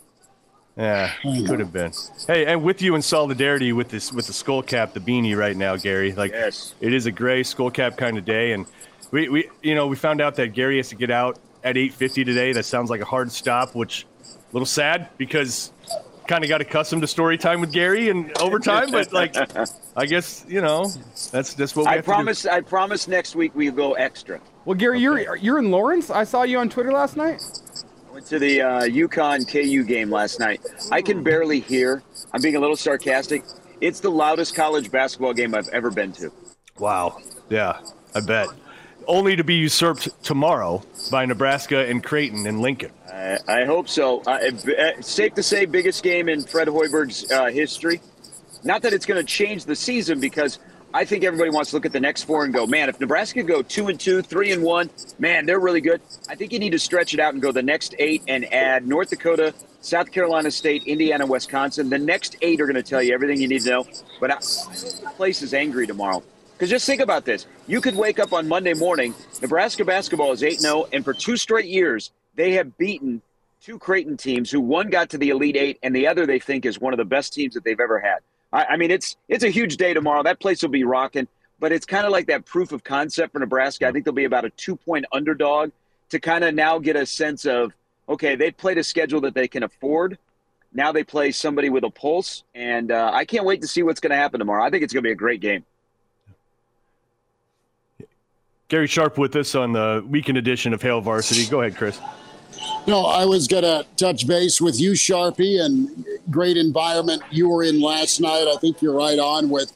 Yeah, could have been. Hey, and with you in solidarity with this with the skull cap, the beanie right now, Gary. Like, yes. It is a gray skull cap kind of day. And, we, we you know, we found out that Gary has to get out at eight fifty today. That sounds like a hard stop, which a little sad because. Kind of got accustomed to story time with Gary and overtime, but like, I guess you know that's that's what we I have promise. To do. I promise next week we'll go extra. Well, Gary, okay. you're you're in Lawrence. I saw you on Twitter last night. I went to the uh, UConn K U game last night. I can barely hear. I'm being a little sarcastic. It's the loudest college basketball game I've ever been to. Wow. Yeah, I bet. only to be usurped tomorrow by Nebraska and Creighton and Lincoln. I, I hope so. Uh, it's safe to say biggest game in Fred Hoiberg's uh, history. Not that it's going to change the season, because I think everybody wants to look at the next four and go, man, if Nebraska go two and two, three and one, man, they're really good. I think you need to stretch it out and go the next eight and add North Dakota, South Carolina State, Indiana, Wisconsin. The next eight are going to tell you everything you need to know. But I, the place is angry tomorrow. Because just think about this. You could wake up on Monday morning, Nebraska basketball is eight and oh, and for two straight years, they have beaten two Creighton teams who one got to the Elite Eight and the other they think is one of the best teams that they've ever had. I, I mean, it's it's a huge day tomorrow. That place will be rocking, but it's kind of like that proof of concept for Nebraska. I think they'll be about a two-point underdog to kind of now get a sense of, okay, they played a schedule that they can afford. Now they play somebody with a pulse, and uh, I can't wait to see what's going to happen tomorrow. I think it's going to be a great game. Gary Sharp with us on the weekend edition of Hail Varsity. Go ahead, Chris. No, I was going to touch base with you, Sharpie, and great environment you were in last night. I think you're right on with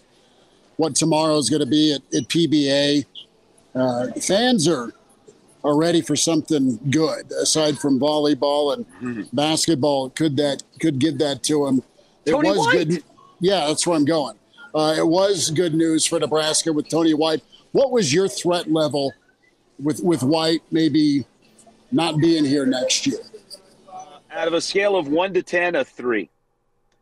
what tomorrow's going to be at, at P B A. Uh, fans are, are ready for something good, aside from volleyball and mm-hmm. basketball. Could that could give that to them. It Tony was White. Good. Yeah, that's where I'm going. Uh, it was good news for Nebraska with Tony White. What was your threat level with with White maybe not being here next year? Uh, out of a scale of one to ten, a three.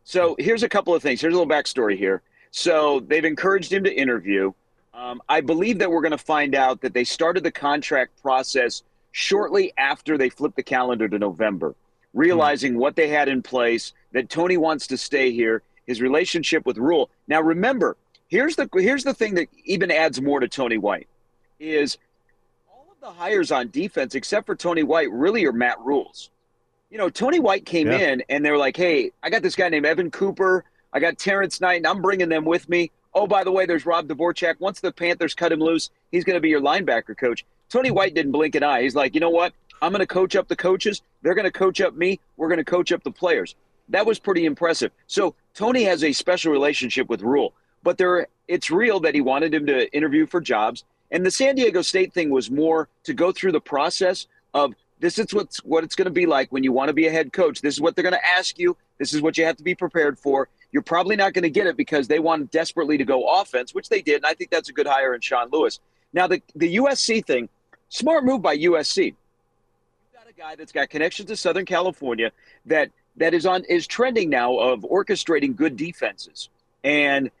So here's a couple of things. Here's a little backstory here. So they've encouraged him to interview. Um, I believe that we're going to find out that they started the contract process shortly after they flipped the calendar to November, realizing mm-hmm. what they had in place, that Tony wants to stay here, his relationship with Rhule. Now, remember, Here's the here's the thing that even adds more to Tony White is all of the hires on defense, except for Tony White, really are Matt Rhule's. You know, Tony White came yeah. in and they were like, hey, I got this guy named Evan Cooper. I got Terrence Knight, and I'm bringing them with me. Oh, by the way, there's Rob Dvorak. Once the Panthers cut him loose, he's going to be your linebacker coach. Tony White didn't blink an eye. He's like, you know what? I'm going to coach up the coaches. They're going to coach up me. We're going to coach up the players. That was pretty impressive. So Tony has a special relationship with Rhule. But there, it's real that he wanted him to interview for jobs. And the San Diego State thing was more to go through the process of this is what's, what it's going to be like when you want to be a head coach. This is what they're going to ask you. This is what you have to be prepared for. You're probably not going to get it because they wanted desperately to go offense, which they did. And I think that's a good hire in Sean Lewis. Now, the, the U S C thing, smart move by U S C. You've got a guy that's got connections to Southern California that that is on is trending now of orchestrating good defenses. And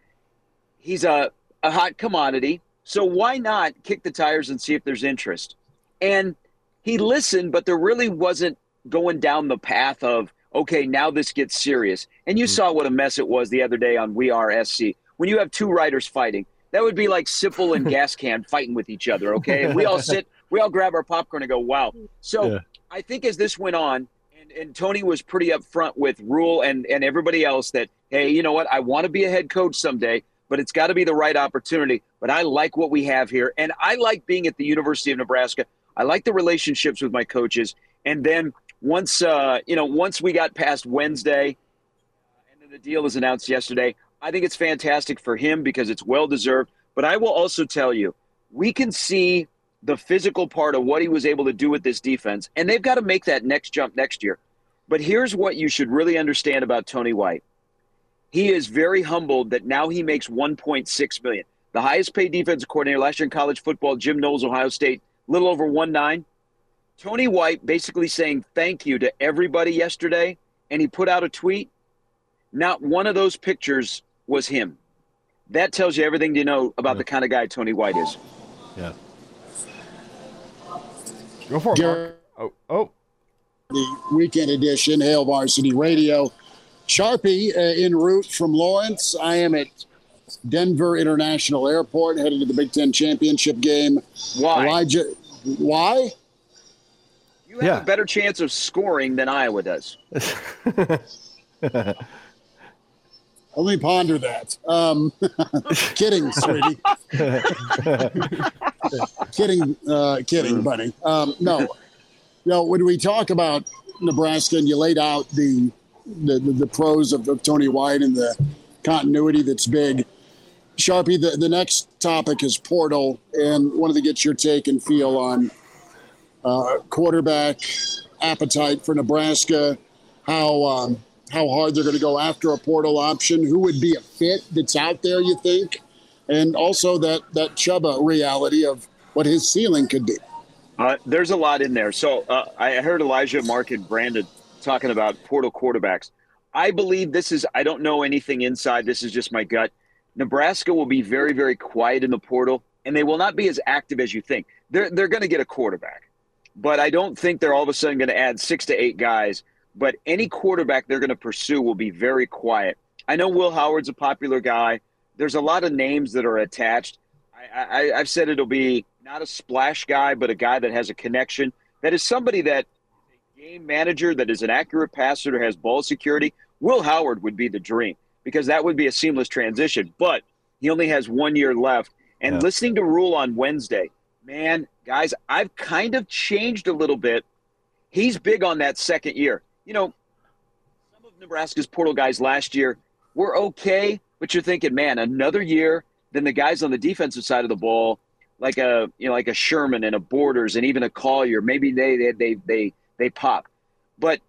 he's a, a hot commodity, so why not kick the tires and see if there's interest? And he listened, but there really wasn't going down the path of, okay, now this gets serious. And you mm-hmm. saw what a mess it was the other day on We Are S C. When you have two writers fighting, that would be like Sipple and Gascan fighting with each other, okay? And we all sit, we all grab our popcorn and go, wow. So yeah. I think as this went on, and, and Tony was pretty upfront with Rhule and, and everybody else that, hey, you know what, I want to be a head coach someday, but it's got to be the right opportunity. But I like what we have here, and I like being at the University of Nebraska. I like the relationships with my coaches. And then once uh, you know, once we got past Wednesday, uh, and then the deal was announced yesterday, I think it's fantastic for him because it's well-deserved. But I will also tell you, we can see the physical part of what he was able to do with this defense, and they've got to make that next jump next year. But here's what you should really understand about Tony White. He is very humbled that now he makes one point six million dollars. The highest-paid defensive coordinator last year in college football, Jim Knowles, Ohio State, a little over one point nine. Tony White basically saying thank you to everybody yesterday, and he put out a tweet. Not one of those pictures was him. That tells you everything you know about yeah. the kind of guy Tony White is. Yeah. Go for it, Mark. Oh, oh. The weekend edition, Hail Varsity Radio. Sharpie uh, en route from Lawrence. I am at Denver International Airport headed to the Big Ten Championship game. Why? Elijah, why? You have yeah. a better chance of scoring than Iowa does. Let me ponder that. Um, kidding, sweetie. kidding, uh, kidding, buddy. Um, no. You know, when we talk about Nebraska and you laid out the – The, the, the pros of, of Tony White and the continuity that's big. Sharpie, the, the next topic is portal, and wanted to get your take and feel on uh, quarterback appetite for Nebraska, how um, how hard they're going to go after a portal option, who would be a fit that's out there, you think, and also that, that Chubba reality of what his ceiling could be. Uh, there's a lot in there. So uh, I heard Elijah, Mark, and Brandon talking about portal quarterbacks. I believe this is – I don't know anything inside. This is just my gut. Nebraska will be very, very quiet in the portal, and they will not be as active as you think. They're, they're going to get a quarterback, but I don't think they're all of a sudden going to add six to eight guys. But any quarterback they're going to pursue will be very quiet. I know Will Howard's a popular guy. There's a lot of names that are attached. I, I, I've said it'll be not a splash guy, but a guy that has a connection, that is somebody that is a game manager, that is an accurate passer, that has ball security. Will Howard would be the dream, because that would be a seamless transition. But he only has one year left. And yeah. Listening to Rhule on Wednesday, man, guys, I've kind of changed a little bit. He's big on that second year. You know, some of Nebraska's portal guys last year were okay, but you're thinking, man, another year, then the guys on the defensive side of the ball, like a you know, like a Sherman and a Borders and even a Collier, maybe they they they they, they pop. But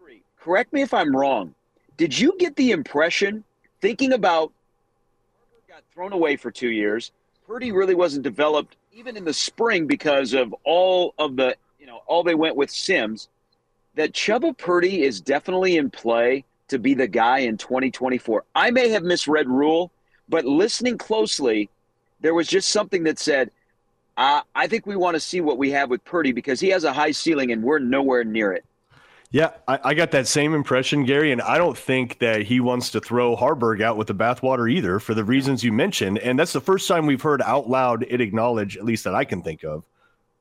three, correct me if I'm wrong. Did you get the impression, thinking about Harvard got thrown away for two years, Purdy really wasn't developed even in the spring because of all of the, you know, all they went with Sims, that Chubba Purdy is definitely in play to be the guy in twenty twenty-four. I may have misread Rhule, but listening closely, there was just something that said, uh, I think we want to see what we have with Purdy because he has a high ceiling and we're nowhere near it. Yeah, I, I got that same impression, Gary, and I don't think that he wants to throw Harburg out with the bathwater either for the reasons you mentioned, and that's the first time we've heard out loud it acknowledged, at least that I can think of.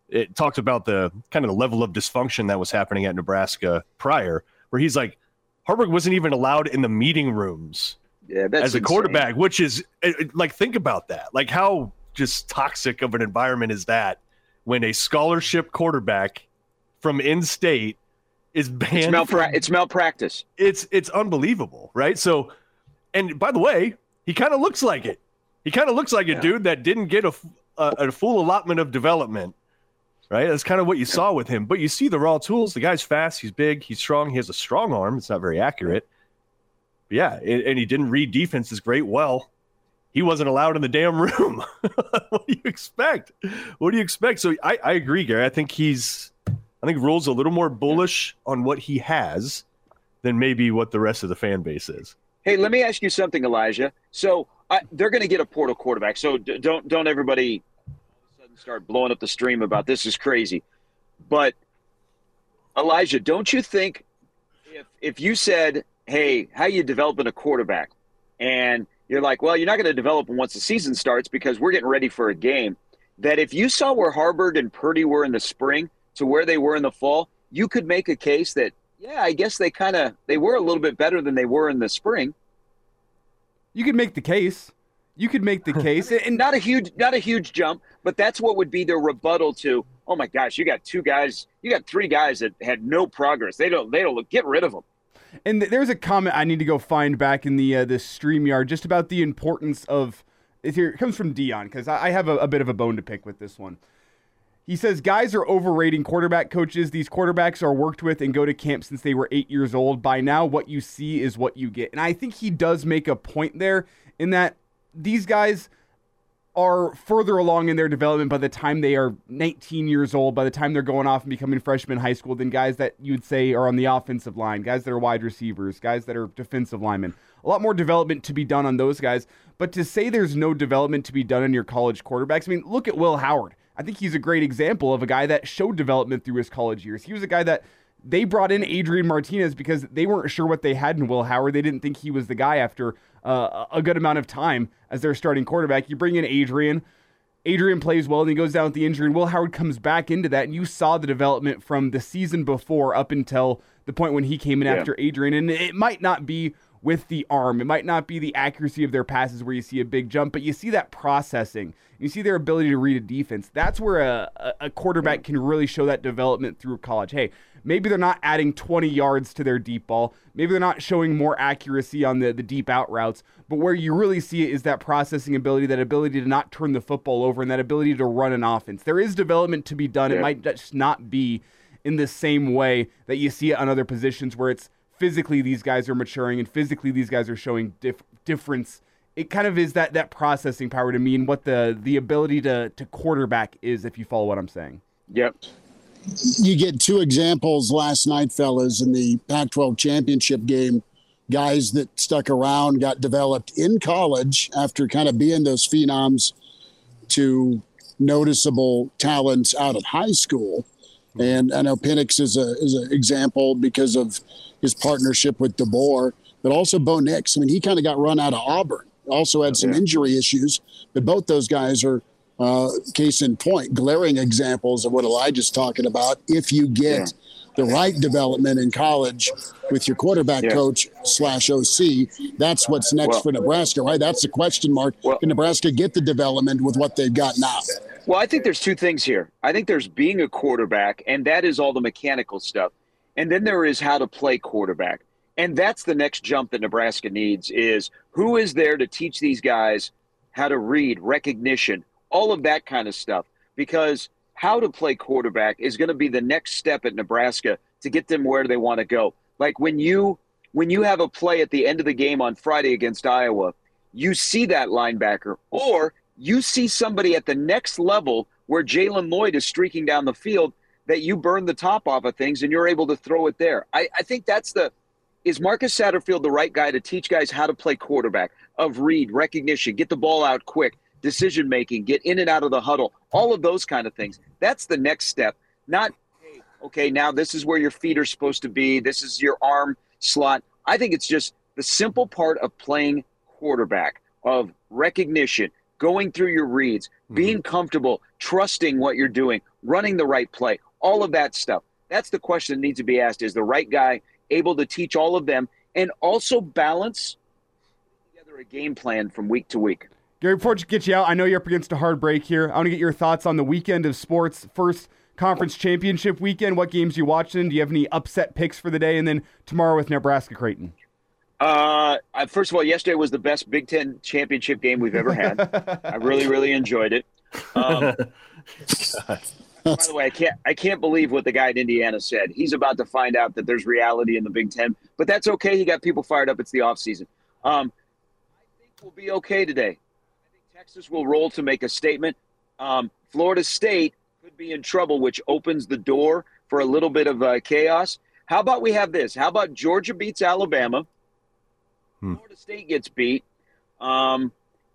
It talked about the kind of the level of dysfunction that was happening at Nebraska prior, where he's like, Harburg wasn't even allowed in the meeting rooms yeah, that's as a insane. quarterback, which is, like, think about that. Like, how just toxic of an environment is that when a scholarship quarterback from in-state is banned? It's, malpra- from, it's malpractice. It's it's unbelievable, right? So, and by the way, he kind of looks like it. He kind of looks like yeah. a dude that didn't get a, a, a full allotment of development, right? That's kind of what you yeah. saw with him. But you see the raw tools. The guy's fast. He's big. He's strong. He has a strong arm. It's not very accurate. But yeah, it, and he didn't read defenses great well. He wasn't allowed in the damn room. What do you expect? What do you expect? So I, I agree, Gary. I think he's... I think Rhule's a little more bullish on what he has than maybe what the rest of the fan base is. Hey, let me ask you something, Elijah. So I, they're going to get a portal quarterback. So d- don't don't everybody all of a sudden start blowing up the stream about this is crazy. But Elijah, don't you think if if you said, "Hey, how you developing a quarterback?" and you're like, "Well, you're not going to develop him once the season starts because we're getting ready for a game," that if you saw where Harburg and Purdy were in the spring to where they were in the fall, you could make a case that, yeah, I guess they kind of, they were a little bit better than they were in the spring. You could make the case. You could make the case. I mean, and not a huge, not a huge jump, but that's what would be their rebuttal to, oh my gosh, you got two guys, you got three guys that had no progress. They don't, they don't look, get rid of them. And th- there's a comment I need to go find back in the, uh, the StreamYard just about the importance of, if here, it comes from Dion, because I, I have a, a bit of a bone to pick with this one. He says, guys are overrating quarterback coaches. These quarterbacks are worked with and go to camp since they were eight years old. By now, what you see is what you get. And I think he does make a point there in that these guys are further along in their development by the time they are nineteen years old, by the time they're going off and becoming freshmen in high school, than guys that you'd say are on the offensive line, guys that are wide receivers, guys that are defensive linemen. A lot more development to be done on those guys. But to say there's no development to be done in your college quarterbacks, I mean, look at Will Howard. I think he's a great example of a guy that showed development through his college years. He was a guy that they brought in Adrian Martinez because they weren't sure what they had in Will Howard. They didn't think he was the guy after uh, a good amount of time as their starting quarterback. You bring in Adrian. Adrian plays well, and he goes down with the injury, and Will Howard comes back into that, and you saw the development from the season before up until the point when he came in yeah. after Adrian. And it might not be with the arm. It might not be the accuracy of their passes where you see a big jump, but you see that processing. You see their ability to read a defense. That's where a, a quarterback can really show that development through college. Hey, maybe they're not adding twenty yards to their deep ball. Maybe they're not showing more accuracy on the, the deep out routes. But where you really see it is that processing ability, that ability to not turn the football over, and that ability to run an offense. There is development to be done. Yeah. It might just not be in the same way that you see it on other positions where it's physically these guys are maturing and physically these guys are showing dif- difference. It kind of is that that processing power to me and what the, the ability to, to quarterback is, if you follow what I'm saying. Yep. You get two examples last night, fellas, in the Pac twelve championship game. Guys that stuck around, got developed in college after kind of being those phenoms to noticeable talents out of high school. And I know Penix is a is an example because of his partnership with DeBoer, but also Bo Nix. I mean, he kind of got run out of Auburn. Also had some yeah. injury issues, but both those guys are uh, case in point, glaring examples of what Elijah's talking about. If you get yeah. the right development in college with your quarterback yeah. coach slash O C, that's what's next well, for Nebraska, right? That's the question mark. Well, can Nebraska get the development with what they've got now? Well, I think there's two things here. I think there's being a quarterback, and that is all the mechanical stuff. And then there is how to play quarterback. And that's the next jump that Nebraska needs is who is there to teach these guys how to read, recognition, all of that kind of stuff. Because how to play quarterback is going to be the next step at Nebraska to get them where they want to go. Like when you when you have a play at the end of the game on Friday against Iowa, you see that linebacker or you see somebody at the next level where Jalen Lloyd is streaking down the field that you burn the top off of things and you're able to throw it there. I, I think that's the – is Marcus Satterfield the right guy to teach guys how to play quarterback, of read, recognition, get the ball out quick, decision-making, get in and out of the huddle, all of those kind of things. That's the next step, not, hey, okay, now this is where your feet are supposed to be, this is your arm slot. I think it's just the simple part of playing quarterback, of recognition, going through your reads, mm-hmm. being comfortable, trusting what you're doing, running the right play, all of that stuff. That's the question that needs to be asked. Is the right guy able to teach all of them and also balance together a game plan from week to week? Gary, before I get you out, I know you're up against a hard break here. I want to get your thoughts on the weekend of sports. First, conference championship weekend. What games you watching? Do you have any upset picks for the day? And then tomorrow with Nebraska Creighton. Uh, I, first of all, yesterday was the best Big Ten championship game we've ever had. I really, really enjoyed it. Um, God. By the way, I can't I can't believe what the guy at Indiana said. He's about to find out that there's reality in the Big Ten, but that's okay. He got people fired up. It's the offseason. Um, I think we'll be okay today. I think Texas will roll to make a statement. Um, Florida State could be in trouble, which opens the door for a little bit of uh, chaos. How about we have this? How about Georgia beats Alabama? Hmm. Florida State gets beat. Um,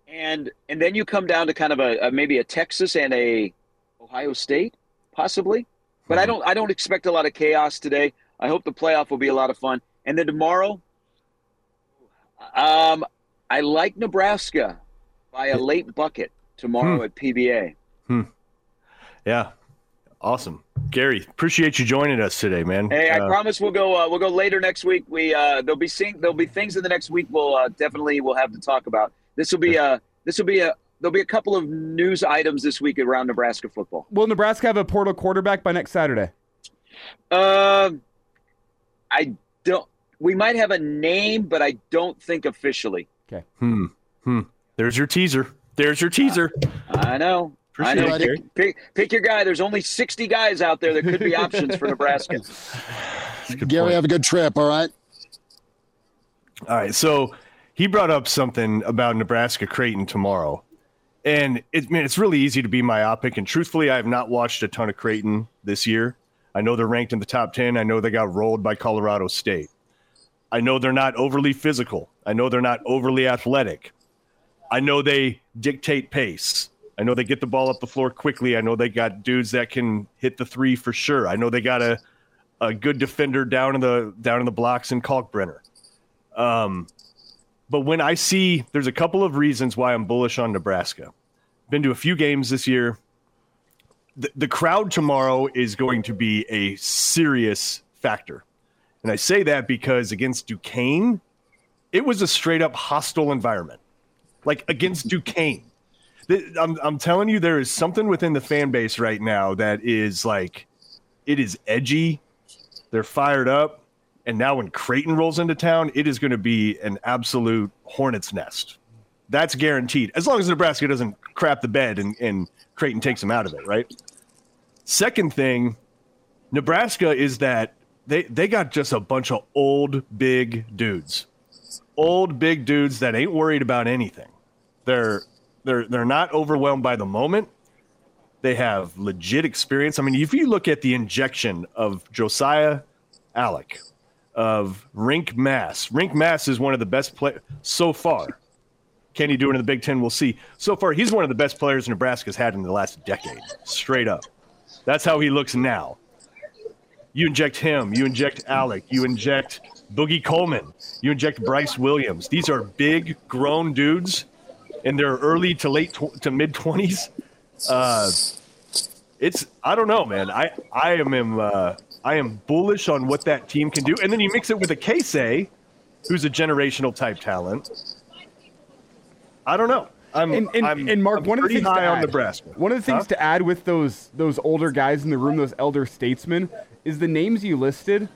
and and then you come down to kind of a, a maybe a Texas and a Ohio State, possibly. But I don't I don't expect a lot of chaos today. I hope the playoff will be a lot of fun. And then tomorrow, um, I like Nebraska by a late bucket tomorrow hmm. at P B A. Hmm. Yeah, awesome. Gary, appreciate you joining us today, man. Hey, I uh, promise we'll go uh, we'll go later next week. We uh, there'll be seeing, there'll be things in the next week we'll uh, definitely we'll have to talk about. This will be a this will be a There'll be a couple of news items this week around Nebraska football. Will Nebraska have a portal quarterback by next Saturday? Uh, I don't. We might have a name, but I don't think officially. Okay. Hmm. Hmm. There's your teaser. There's your teaser. Uh, I know. Appreciate I know. It, pick, pick your guy. There's only sixty guys out there that could be options for Nebraska. Gary, point. Have a good trip. All right. All right. So he brought up something about Nebraska Creighton tomorrow. And it, man, it's really easy to be myopic. And truthfully, I have not watched a ton of Creighton this year. I know they're ranked in the top ten. I know they got rolled by Colorado State. I know they're not overly physical. I know they're not overly athletic. I know they dictate pace. I know they get the ball up the floor quickly. I know they got dudes that can hit the three for sure. I know they got a, a good defender down in the down in the blocks in Kalkbrenner. Um, but when I see, there's a couple of reasons why I'm bullish on Nebraska. Been to a few games this year. The, the crowd tomorrow is going to be a serious factor. And I say that because against Duquesne, It was a straight up hostile environment, like against Duquesne. I'm, I'm telling you, there is something within the fan base right now that is like, it is edgy. They're fired up. And now when Creighton rolls into town, it is going to be an absolute hornet's nest. That's guaranteed. As long as Nebraska doesn't crap the bed and, and Creighton takes them out of it, right? Second thing, Nebraska is that they, they got just a bunch of old, big dudes. Old, big dudes that ain't worried about anything. They're... They're they're not overwhelmed by the moment. They have legit experience. I mean, if you look at the injection of Josiah Allick, of Rink Mass, Rink Mass is one of the best players so far. Can he do it in the Big Ten? We'll see. So far, he's one of the best players Nebraska's had in the last decade, straight up. That's how he looks now. You inject him. You inject Allick. You inject Boogie Coleman. You inject Bryce Williams. These are big, grown dudes in their early to late tw- to mid twenties. Uh, it's, I don't know, man. I, I am, am uh, I am bullish on what that team can do. And then you mix it with a Casey, who's a generational type talent. I don't know. I'm, and, and, I'm, and Mark, I'm one of the things high to add, on Nebraska. One of the things huh? to add with those, those older guys in the room, those elder statesmen, is the names you listed.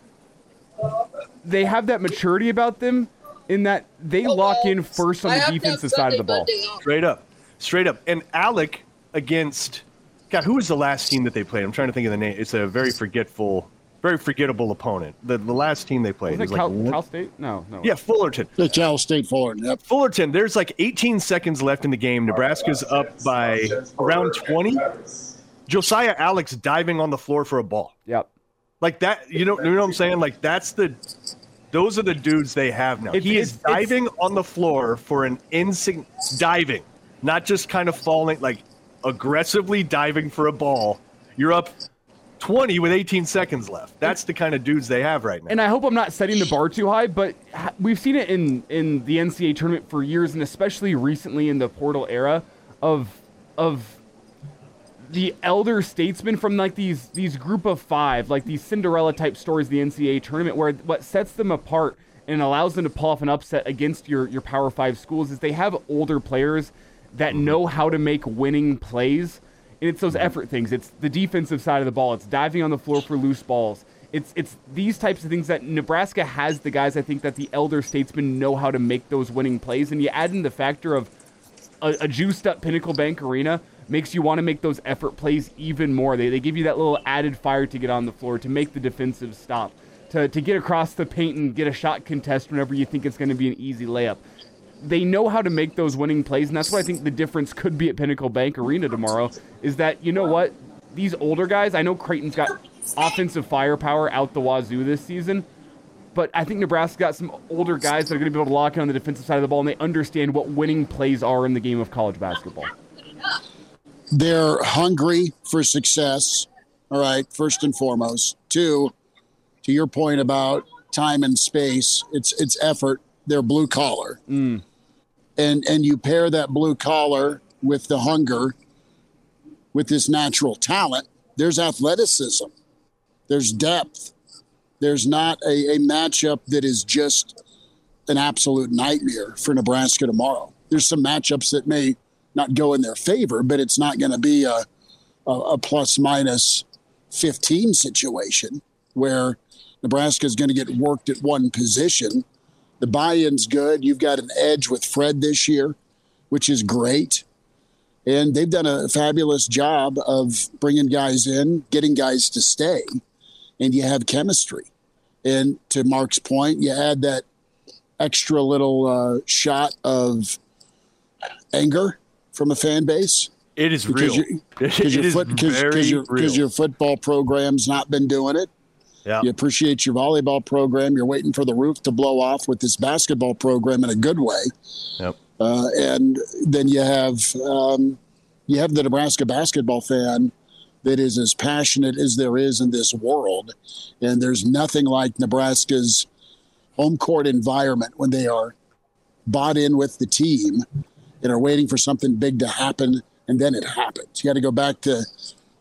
They have that maturity about them, in that they lock in first on the defensive side of the ball. Straight up. Straight up. And Allick against – God, who was the last team that they played? I'm trying to think of the name. It's a very forgetful – very forgettable opponent. The the last team they played. Was it, it was Cal, like, Cal State? No, no. Yeah, Fullerton. The Cal State Fullerton. Yep. Fullerton, there's like eighteen seconds left in the game. Nebraska's up by around twenty. Josiah Allick's diving on the floor for a ball. Yep. Like that – you know, you know what I'm saying? Like that's the – those are the dudes they have now. It's, he is diving on the floor for an insig diving, not just kind of falling, like aggressively diving for a ball. You're up twenty with eighteen seconds left. That's the kind of dudes they have right now. And I hope I'm not setting the bar too high, but we've seen it in, in the N C A A tournament for years, and especially recently in the portal era of of the elder statesmen from like these these group of five, like these Cinderella type stories of the N C A A tournament, where what sets them apart and allows them to pull off an upset against your, your Power Five schools is they have older players that know how to make winning plays. And it's those effort things. It's the defensive side of the ball. It's diving on the floor for loose balls. It's it's these types of things that Nebraska has the guys, I think, that the elder statesmen know how to make those winning plays. And you add in the factor of a, a juiced up Pinnacle Bank Arena, makes you want to make those effort plays even more. They they give you that little added fire to get on the floor, to make the defensive stop, to, to get across the paint and get a shot contest whenever you think it's going to be an easy layup. They know how to make those winning plays, and that's why I think the difference could be at Pinnacle Bank Arena tomorrow, is that, you know what, these older guys, I know Creighton's got offensive firepower out the wazoo this season, but I think Nebraska got some older guys that are going to be able to lock in on the defensive side of the ball, and they understand what winning plays are in the game of college basketball. They're hungry for success, all right, first and foremost. Two, to your point about time and space, it's it's effort. They're blue collar. Mm. And and you pair that blue collar with the hunger, with this natural talent, there's athleticism. There's depth. There's not a, a matchup that is just an absolute nightmare for Nebraska tomorrow. There's some matchups that may not go in their favor, but it's not going to be a, a, a plus-minus fifteen situation where Nebraska is going to get worked at one position. The buy-in's good. You've got an edge with Fred this year, which is great. And they've done a fabulous job of bringing guys in, getting guys to stay, and you have chemistry. And to Mark's point, you add that extra little uh, shot of anger from a fan base. It is because real. You, it your is foot, very cause your, real. Because your football program's not been doing it. Yep. You appreciate your volleyball program. You're waiting for the roof to blow off with this basketball program in a good way. Yep. Uh, and then you have um, you have the Nebraska basketball fan that is as passionate as there is in this world. And there's nothing like Nebraska's home court environment when they are bought in with the team and are waiting for something big to happen, and then it happens. You got to go back to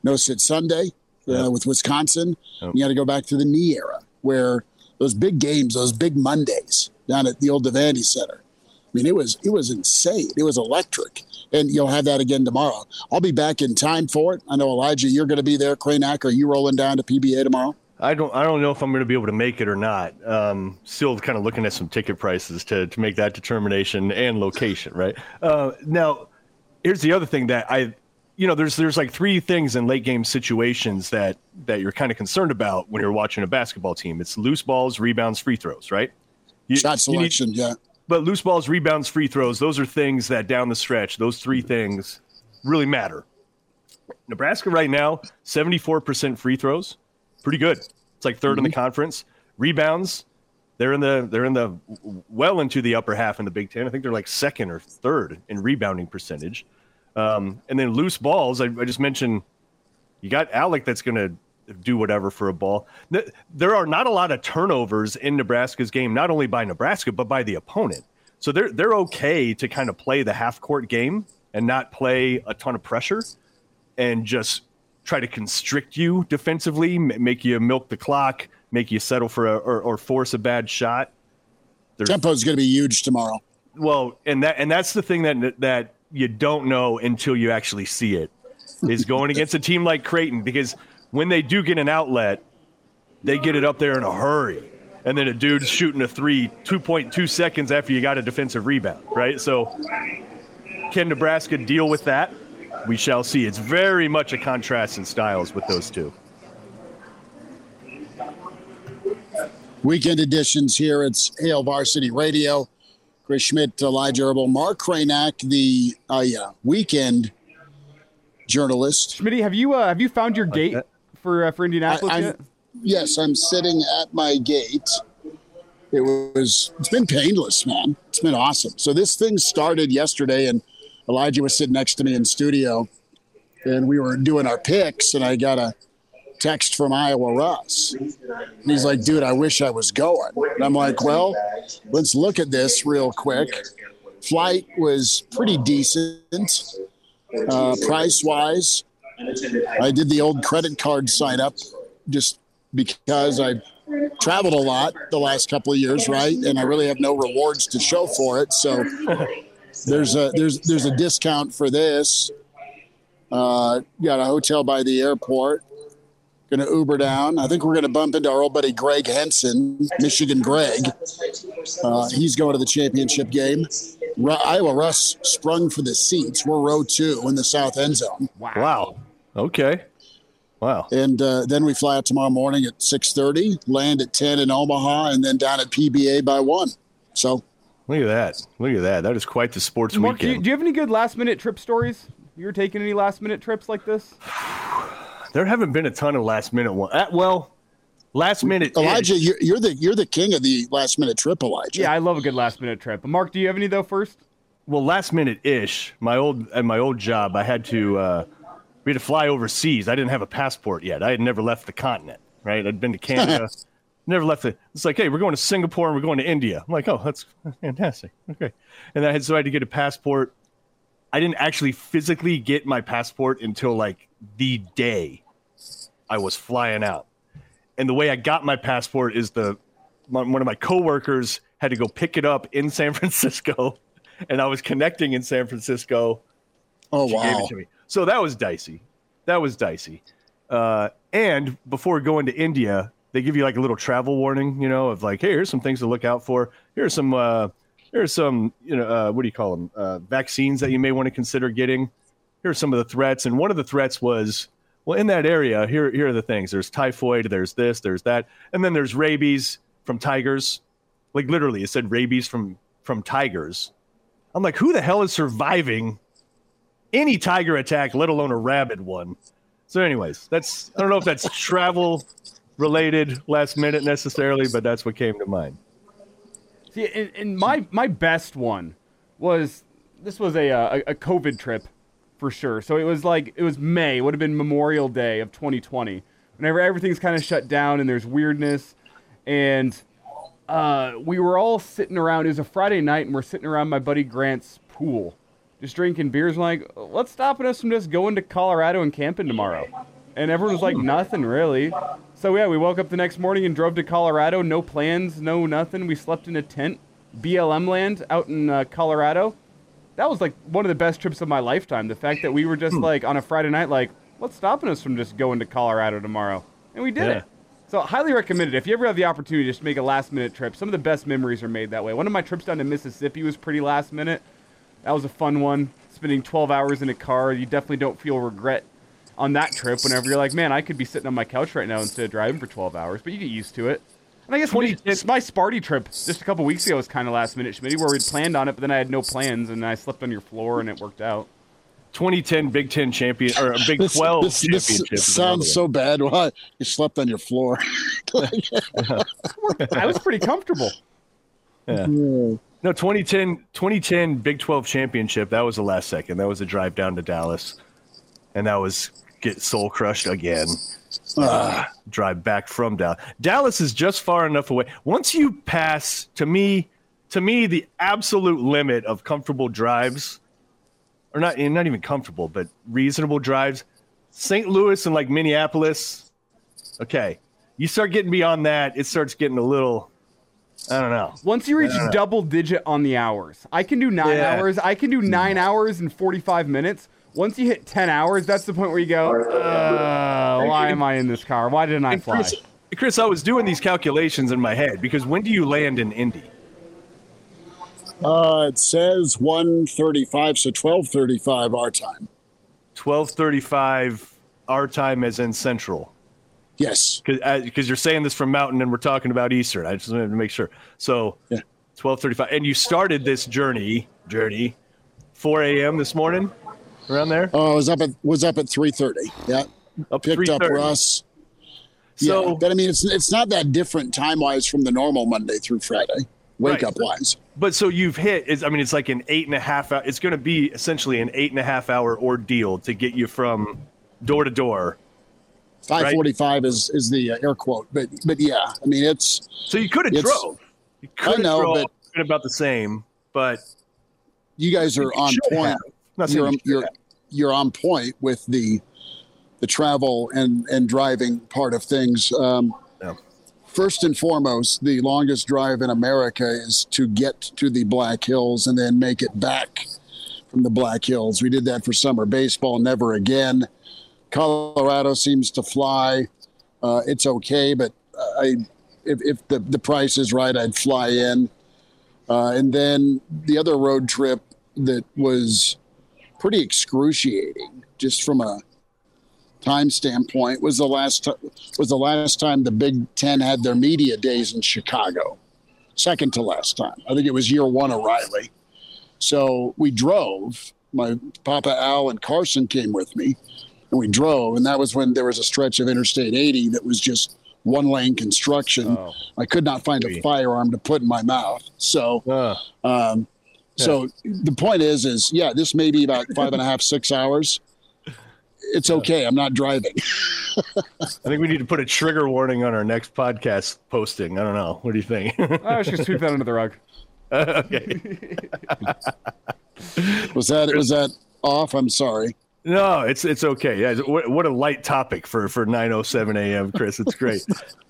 No-Sit Sunday uh, yep. with Wisconsin. Yep. You got to go back to the knee era, where those big games, those big Mondays, down at the old Devaney Center. I mean, it was it was insane. It was electric. And you'll have that again tomorrow. I'll be back in time for it. I know, Elijah, you're going to be there. Kraynak, are you rolling down to P B A tomorrow? I don't I don't know if I'm going to be able to make it or not. Um, still kind of looking at some ticket prices to, to make that determination and location, right? Uh, now, here's the other thing that I, you know, there's there's like three things in late game situations that, that you're kind of concerned about when you're watching a basketball team. It's loose balls, rebounds, free throws, right? You, Shot selection, you need, yeah. But loose balls, rebounds, free throws, those are things that down the stretch, those three things really matter. Nebraska right now, seventy-four percent free throws. Pretty good. It's like third mm-hmm. in the conference. Rebounds, they're in the they're in the well into the upper half in the Big Ten. I think they're like second or third in rebounding percentage. Um, and then loose balls, I, I just mentioned you got Allick that's going to do whatever for a ball. There are not a lot of turnovers in Nebraska's game, not only by Nebraska but by the opponent. So they're they're okay to kind of play the half court game and not play a ton of pressure and just try to constrict you defensively, make you milk the clock, make you settle for a, or, or force a bad shot. Tempo is going to be huge tomorrow. Well, and that and that's the thing that that you don't know until you actually see it, is going against a team like Creighton, because when they do get an outlet, they get it up there in a hurry. And then a dude's shooting a three two point two seconds after you got a defensive rebound, right? So can Nebraska deal with that? We shall see. It's very much a contrast in styles with those two. Weekend editions here. It's Hail Varsity Radio. Chris Schmidt, Elijah Herbal, Mark Kraynak, the uh, yeah, weekend journalist. Schmitty, have you uh, have you found your gate for uh, for Indianapolis I, yet? Yes, I'm sitting at my gate. It was. It's been painless, man. It's been awesome. So this thing started yesterday, and Elijah was sitting next to me in studio, and we were doing our picks, and I got a text from Iowa Russ. And he's like, dude, I wish I was going. And I'm like, well, let's look at this real quick. Flight was pretty decent, uh, price-wise. I did the old credit card sign-up just because I traveled a lot the last couple of years, right? And I really have no rewards to show for it, so... There's a there's there's a discount for this. Uh, got a hotel by the airport. Going to Uber down. I think we're going to bump into our old buddy Greg Henson, Michigan Greg. Uh, he's going to the championship game. Ru- Iowa Russ sprung for the seats. We're row two in the south end zone. Wow. Okay. Wow. And uh, then we fly out tomorrow morning at six thirty, land at ten in Omaha, and then down at P B A by one. So. Look at that. Look at that. That is quite the sports Mark, weekend. Do you, do you have any good last-minute trip stories? You were taking any last-minute trips like this? There haven't been a ton of last-minute ones. Uh, well, last-minute. Elijah, you're, you're the you're the king of the last-minute trip, Elijah. Yeah, I love a good last-minute trip. Mark, do you have any, though, first? Well, last-minute-ish. My old At my old job, I had to uh, we had to fly overseas. I didn't have a passport yet. I had never left the continent, right? I'd been to Canada. Never left it. It's like, hey, we're going to Singapore and we're going to India. I'm like, oh, that's fantastic. Okay. And I had so I had to get a passport. I didn't actually physically get my passport until like the day I was flying out. And the way I got my passport is the my, one of my coworkers had to go pick it up in San Francisco, and I was connecting in San Francisco. Oh, she wow. gave it to me. So that was dicey. That was dicey. Uh, and before going to India, they give you like a little travel warning, you know, of like, hey, here's some things to look out for. Here's some, uh, here's some, you know, uh, what do you call them? Uh, vaccines that you may want to consider getting. Here's some of the threats. And one of the threats was, well, in that area, here, here are the things. There's typhoid. There's this. There's that. And then there's rabies from tigers. Like literally, it said rabies from from tigers. I'm like, who the hell is surviving any tiger attack, let alone a rabid one? So, anyways, that's I don't know if that's travel. Related last minute necessarily, but that's what came to mind. See, and, and my my best one was this was a, a a COVID trip for sure. So it was like it was May, it would have been Memorial Day of twenty twenty. Whenever everything's kind of shut down and there's weirdness, and uh, we were all sitting around. It was a Friday night, and we're sitting around my buddy Grant's pool, just drinking beers. I'm like, what's stopping us from just going to Colorado and camping tomorrow? And everyone was like, nothing really. So, yeah, we woke up the next morning and drove to Colorado. No plans, no nothing. We slept in a tent. B L M land out in uh, Colorado. That was like one of the best trips of my lifetime. The fact that we were just like on a Friday night, like, what's stopping us from just going to Colorado tomorrow? And we did yeah. it. So highly recommended. If you ever have the opportunity just to make a last-minute trip, some of the best memories are made that way. One of my trips down to Mississippi was pretty last-minute. That was a fun one. Spending twelve hours in a car, you definitely don't feel regret on that trip whenever you're like, man, I could be sitting on my couch right now instead of driving for twelve hours, but you get used to it. And I guess my Sparty trip just a couple weeks ago was kind of last-minute, Schmitty, where we'd planned on it, but then I had no plans, and I slept on your floor, and it worked out. twenty ten Big Ten champion or Big this, twelve this, championship. This sounds so bad. Well, you slept on your floor. I was pretty comfortable. Yeah. yeah. No, twenty ten Big twelve championship. That was the last second. That was a drive down to Dallas, and that was get soul crushed again. Uh, drive back from Dallas. Dallas is just far enough away. Once you pass, to me, to me, the absolute limit of comfortable drives. Or not, not even comfortable, but reasonable drives. Saint Louis and like Minneapolis. Okay, you start getting beyond that, it starts getting a little. I don't know. Once you reach double digit on the hours, I can do nine yeah. hours. I can do nine hours and forty-five minutes. Once you hit ten hours, that's the point where you go, uh, why am I in this car? Why didn't I fly? Chris, Chris, I was doing these calculations in my head because when do you land in Indy? Uh, it says one thirty-five, so twelve thirty-five our time. twelve thirty-five our time as in Central. Yes. Because you're saying this from Mountain and we're talking about Eastern. I just wanted to make sure. So yeah. twelve thirty-five. And you started this journey, journey, four a.m. this morning around there? Oh, I was up at, was up at three thirty. Yeah. Up Picked up Russ. So, yeah. But, I mean, it's it's not that different time-wise from the normal Monday through Friday. Wake right. up lines. But so you've hit, is I mean, it's like an eight and a half hour. It's going to be essentially an eight and a half hour ordeal to get you from door to door. five forty-five right? is, is the air quote. But, but yeah, I mean, it's. So you could have drove. You could I know, drove, but about the same, but. You guys are you on point. Not you're, on, you're, you're on point with the the travel and, and driving part of things. Um, yeah. First and foremost, the longest drive in America is to get to the Black Hills and then make it back from the Black Hills. We did that for summer baseball, never again. Colorado seems to fly. Uh, it's okay, but I, if, if the, the price is right, I'd fly in. Uh, and then the other road trip that was pretty excruciating, just from a time standpoint, was the last was the last time the Big Ten had their media days in Chicago, second to last time. I think it was year one of Riley. So we drove. My Papa Al and Carson came with me, and we drove. And that was when there was a stretch of Interstate eighty that was just one lane construction. Oh. I could not find a firearm to put in my mouth. So, uh. um, yeah. so the point is, is yeah, this may be about five and a half, six hours. It's okay. I'm not driving. I think we need to put a trigger warning on our next podcast posting. I don't know. What do you think? I was just sweep that under the rug. Uh, okay. was that was that off? I'm sorry. No, it's it's okay. Yeah, what, what a light topic for for nine oh seven a.m. Chris. It's great,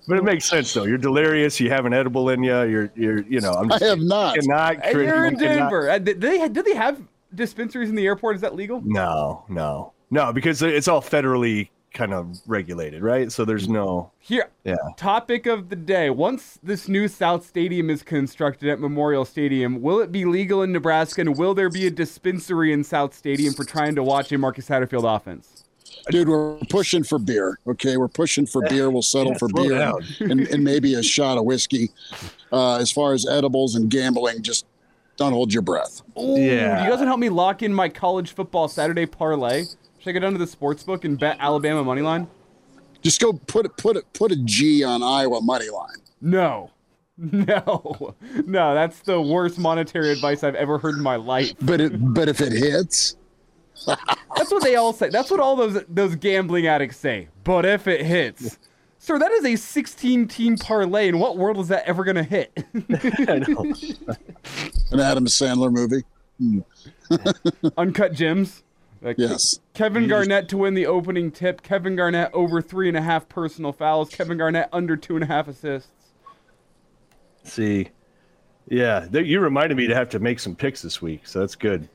but it makes sense though. You're delirious. You have an edible in you. You're you're you know. I'm just, I have not. You cannot, and Chris, you're in you Denver. Cannot. Did they did they have dispensaries in the airport? Is that legal? No, no. No, because it's all federally kind of regulated, right? So there's no... Here, yeah. Topic of the day. Once this new South Stadium is constructed at Memorial Stadium, will it be legal in Nebraska, and will there be a dispensary in South Stadium for trying to watch a Marcus Satterfield offense? Dude, we're pushing for beer, okay? We're pushing for beer. We'll settle yeah, for beer and, and maybe a shot of whiskey. Uh, as far as edibles and gambling, just don't hold your breath. Ooh, yeah. You guys want to help me lock in my college football Saturday parlay? Should I go down to the sports book and bet Alabama money line? Just go put it, put it, put a G on Iowa money line. No, no, no. That's the worst monetary advice I've ever heard in my life. But it, but if it hits, that's what they all say. That's what all those those gambling addicts say. But if it hits, sir, that is a sixteen-team parlay. In what world is that ever going to hit? I know. An Adam Sandler movie. Uncut Gems. Like yes. Kevin Garnett to win the opening tip. Kevin Garnett over three and a half personal fouls. Kevin Garnett under two and a half assists. See, Yeah, th- you reminded me to have to make some picks this week, so that's good.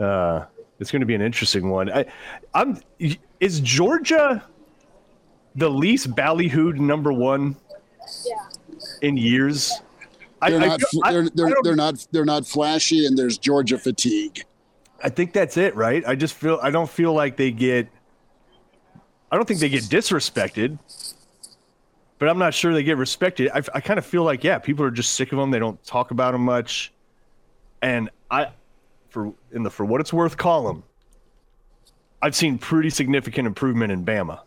Uh, it's going to be an interesting one. I, I'm is Georgia the least ballyhooed number one in years? I, they're, I, not, I, they're, they're, I they're not they're not flashy, and there's Georgia fatigue. I think that's it, right? I just feel I don't feel like they get. I don't think they get disrespected, but I'm not sure they get respected. I, I kind of feel like, yeah, people are just sick of them. They don't talk about them much, and I, for in the for what it's worth column, I've seen pretty significant improvement in Bama.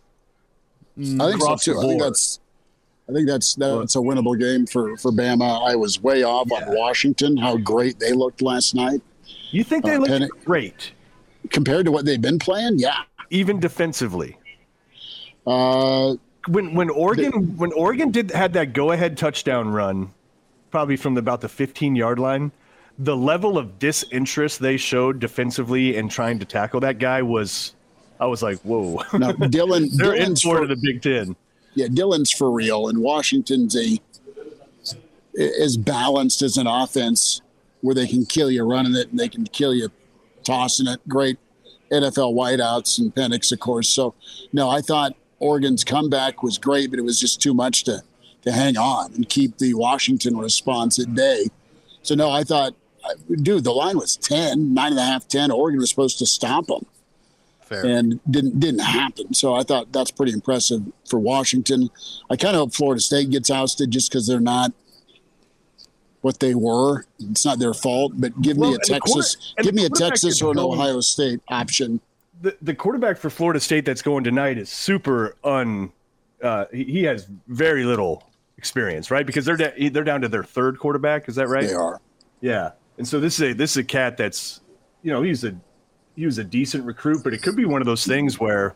I think so too. I think that's, I think that's that's a winnable game for for Bama. I was way off yeah. on Washington. How great they looked last night. You think they uh, looked Penn- great compared to what they've been playing? Yeah, even defensively. Uh, when when Oregon they, when Oregon did had that go ahead touchdown run, probably from the, about the fifteen yard line, the level of disinterest they showed defensively and trying to tackle that guy was, I was like, whoa. No, Dylan, they're in for the Big Ten. Yeah, Dylan's for real, and Washington's a as balanced as an offense where they can kill you running it and they can kill you tossing it. Great N F L wideouts and Penix, of course. So no, I thought Oregon's comeback was great, but it was just too much to, to hang on and keep the Washington response at bay. So, no, I thought, dude, the line was ten, nine and a half, ten. Oregon was supposed to stop them. Fair. And didn't didn't happen. So I thought that's pretty impressive for Washington. I kind of hope Florida State gets ousted just because they're not what they were. It's not their fault, but give well, me a Texas, quarter, give me a Texas or an Ohio State option. The the quarterback for Florida State that's going tonight is super un. Uh, he, he has very little experience, right? Because they're da- they're down to their third quarterback. Is that right? They are. Yeah, and so this is a this is a cat that's, you know, he's a he was a decent recruit, but it could be one of those things where,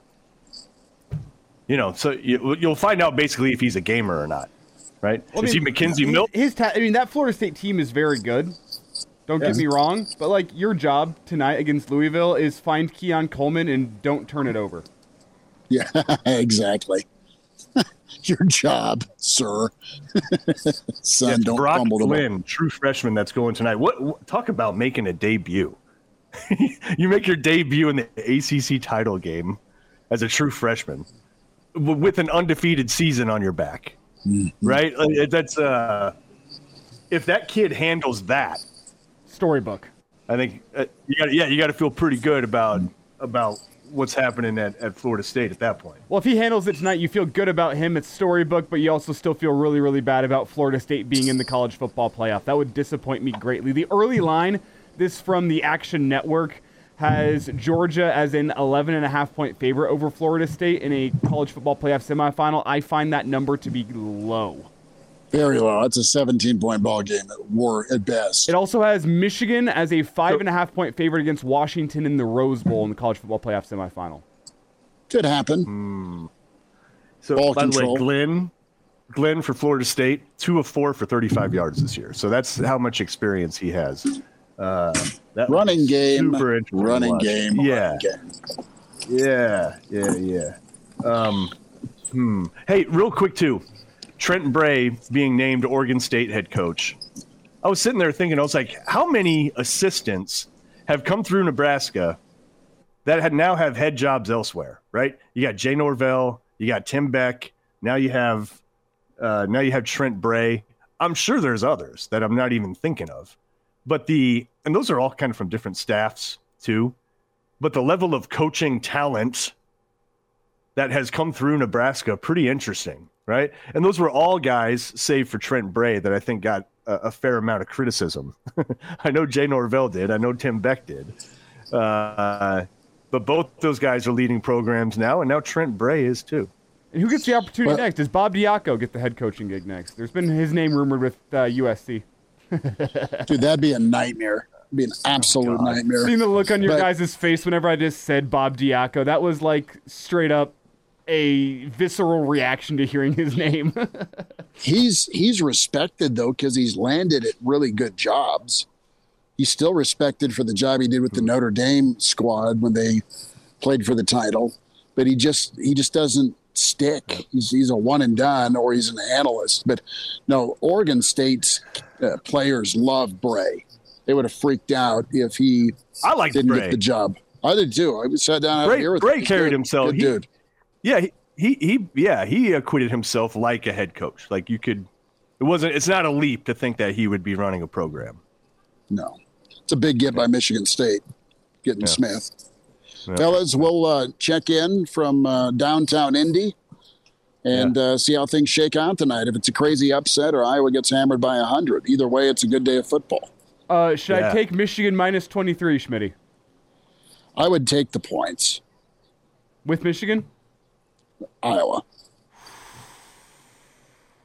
you know, so you, you'll find out basically if he's a gamer or not, right? Well, is I mean, he McKenzie Milton? His ta- I mean, that Florida State team is very good. Don't yeah. get me wrong, but, like, your job tonight against Louisville is find Keon Coleman and don't turn it over. Yeah, exactly. Your job, sir. Son, yeah, don't Brock fumble the ball. Flynn, true freshman that's going tonight. What, what talk about making a debut. You make your debut in the A C C title game as a true freshman with an undefeated season on your back, mm-hmm. right? That's uh, if that kid handles that, storybook. I think uh, you got yeah, you got to feel pretty good about about what's happening at, at Florida State at that point. Well, if he handles it tonight, you feel good about him. It's storybook, but you also still feel really, really bad about Florida State being in the college football playoff. That would disappoint me greatly. The early line, this from the Action Network, has Georgia as an eleven and a half point favorite over Florida State in a college football playoff semifinal. I find that number to be low. Very low. It's a seventeen-point ball game at war at best. It also has Michigan as a five and a half point favorite against Washington in the Rose Bowl in the college football playoff semifinal. Could happen. Mm. So, ball by control. The way, Glenn, Glenn for Florida State, two of four for thirty-five yards this year. So that's how much experience he has. Uh, that running game. Super interesting. Running game. Yeah. Running game. Yeah. Yeah. Yeah. Um, hmm. Hey, real quick, too. Trent Bray being named Oregon State head coach. I was sitting there thinking, I was like, how many assistants have come through Nebraska that had now have head jobs elsewhere, right? You got Jay Norvell, you got Tim Beck, now you have uh, now you have Trent Bray. I'm sure there's others that I'm not even thinking of. But the and those are all kind of from different staffs too. But the level of coaching talent that has come through Nebraska, pretty interesting. Right. And those were all guys, save for Trent Bray, that I think got a, a fair amount of criticism. I know Jay Norvell did. I know Tim Beck did. Uh, but both those guys are leading programs now. And now Trent Bray is, too. And who gets the opportunity well, next? Does Bob Diaco get the head coaching gig next? There's been his name rumored with uh, U S C. Dude, that'd be a nightmare. It'd be an absolute oh, nightmare. Seeing the look on your but, guys' face whenever I just said Bob Diaco, that was like straight up a visceral reaction to hearing his name. he's he's respected, though, because he's landed at really good jobs. He's still respected for the job he did with the Notre Dame squad when they played for the title. But he just he just doesn't stick. He's, he's a one and done, or he's an analyst. But no, Oregon State's uh, players love Bray. They would have freaked out if he I like didn't Bray. get the job. I did too. I sat down Bray, out here with Bray him. carried good, himself. Good he, dude. Yeah, he, he he yeah he acquitted himself like a head coach. Like you could, it wasn't. It's not a leap to think that he would be running a program. No, it's a big get yeah. by Michigan State, getting yeah. Smith. Yeah. Fellas, we'll uh, check in from uh, downtown Indy and yeah. uh, see how things shake out tonight. If it's a crazy upset or Iowa gets hammered by one hundred, either way, it's a good day of football. Uh, should yeah. I take Michigan minus twenty-three, Schmitty? I would take the points. With Michigan? Iowa.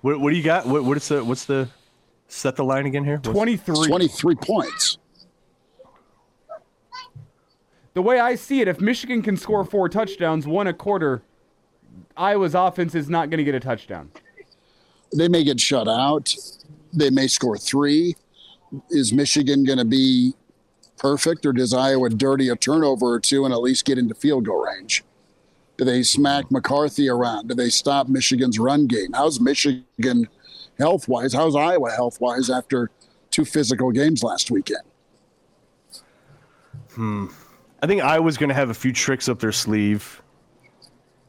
What, what do you got? What, what is the, what's the – set the line again here? What's twenty-three. twenty-three points. The way I see it, if Michigan can score four touchdowns, one a quarter, Iowa's offense is not going to get a touchdown. They may get shut out. They may score three. Is Michigan going to be perfect, or does Iowa dirty a turnover or two and at least get into field goal range? Do they smack McCarthy around? Do they stop Michigan's run game? How's Michigan health-wise? How's Iowa health-wise after two physical games last weekend? Hmm. I think Iowa's going to have a few tricks up their sleeve.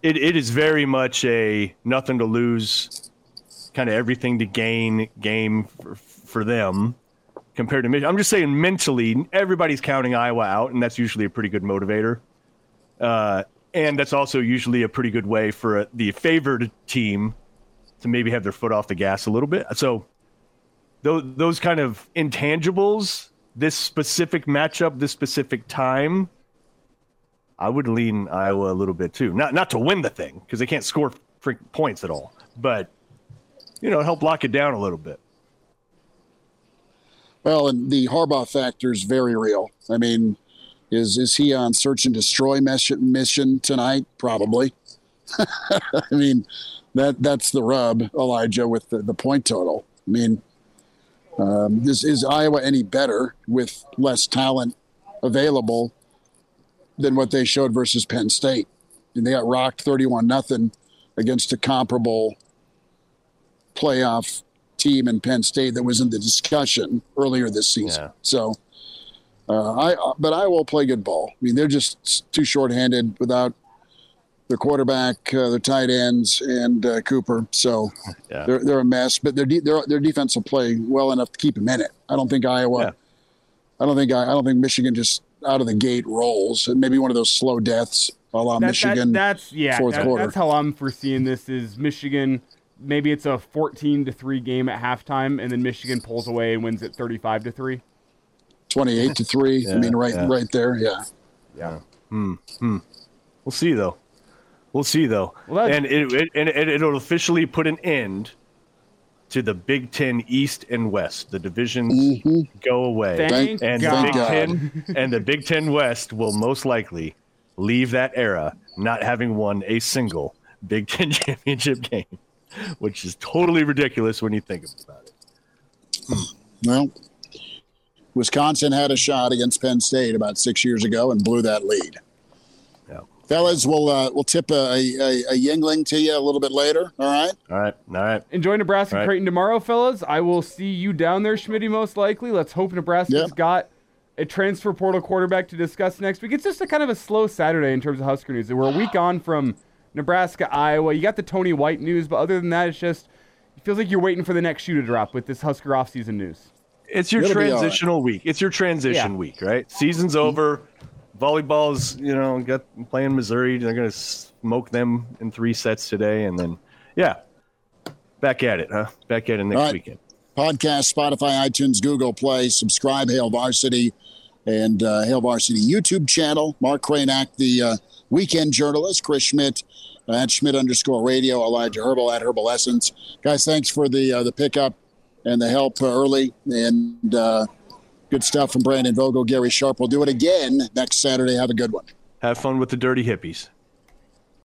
It It is very much a nothing to lose, kind of everything to gain game for, for them compared to Michigan. I'm just saying mentally, everybody's counting Iowa out, and that's usually a pretty good motivator. Uh, and that's also usually a pretty good way for a, the favored team to maybe have their foot off the gas a little bit. So those, those kind of intangibles, this specific matchup, this specific time, I would lean Iowa a little bit too. Not not to win the thing, because they can't score freaking points at all. But, you know, help lock it down a little bit. Well, and the Harbaugh factor is very real. I mean, is is he on search and destroy mission, mission tonight? Probably. I mean, that that's the rub, Elijah, with the, the point total. I mean, um, is, is Iowa any better with less talent available than what they showed versus Penn State? And they got rocked thirty-one nothing against a comparable playoff team in Penn State that was in the discussion earlier this season. Yeah. So, uh, I but I will play good ball. I mean, they're just too shorthanded without their quarterback, uh, their tight ends, and uh, Cooper. So yeah. they're they're a mess. But their de- their their defense will play well enough to keep them in it. I don't think Iowa. Yeah. I don't think I, I don't think Michigan just out of the gate rolls. And maybe one of those slow deaths, a la that, Michigan. That, that's yeah. Fourth that, quarter. That's how I'm foreseeing this. Is Michigan. Maybe it's a fourteen to three game at halftime, and then Michigan pulls away and wins at thirty-five to three. twenty-eight to three. yeah, I mean, right yeah. right there, yeah. Yeah. Hmm. Hmm. We'll see, though. We'll see, though. Well, and it, it and it, it'll officially put an end to the Big Ten East and West. The divisions mm-hmm. go away. Thank and God. The Big Ten and the Big Ten West will most likely leave that era not having won a single Big Ten championship game. Which is totally ridiculous when you think about it. Well, Wisconsin had a shot against Penn State about six years ago and blew that lead. Yeah. Fellas, we'll uh, we'll tip a, a, a Yingling to you a little bit later. All right? All right. All right. Enjoy Nebraska right. Creighton tomorrow, fellas. I will see you down there, Schmitty, most likely. Let's hope Nebraska's yep. got a transfer portal quarterback to discuss next week. It's just a kind of a slow Saturday in terms of Husker news. We're a week on from Nebraska, Iowa. You got the Tony White news, but other than that, it's just it feels like you're waiting for the next shoe to drop with this Husker offseason news. It's your It'll transitional right. week. It's your transition yeah. week, right? Season's over. Volleyball's, you know, got playing Missouri. They're going to smoke them in three sets today, and then yeah, back at it, huh? Back at it next right. weekend. Podcast, Spotify, iTunes, Google Play. Subscribe, Hail Varsity, and uh, Hail Varsity YouTube channel. Mark Kraynak, the uh, weekend journalist, Chris Schmidt. At Schmidt underscore radio, Elijah Herbal at Herbal Essence. Guys, thanks for the uh, the pickup and the help uh, early. And uh, good stuff from Brandon Vogel, Gary Sharp. We'll do it again next Saturday. Have a good one. Have fun with the dirty hippies.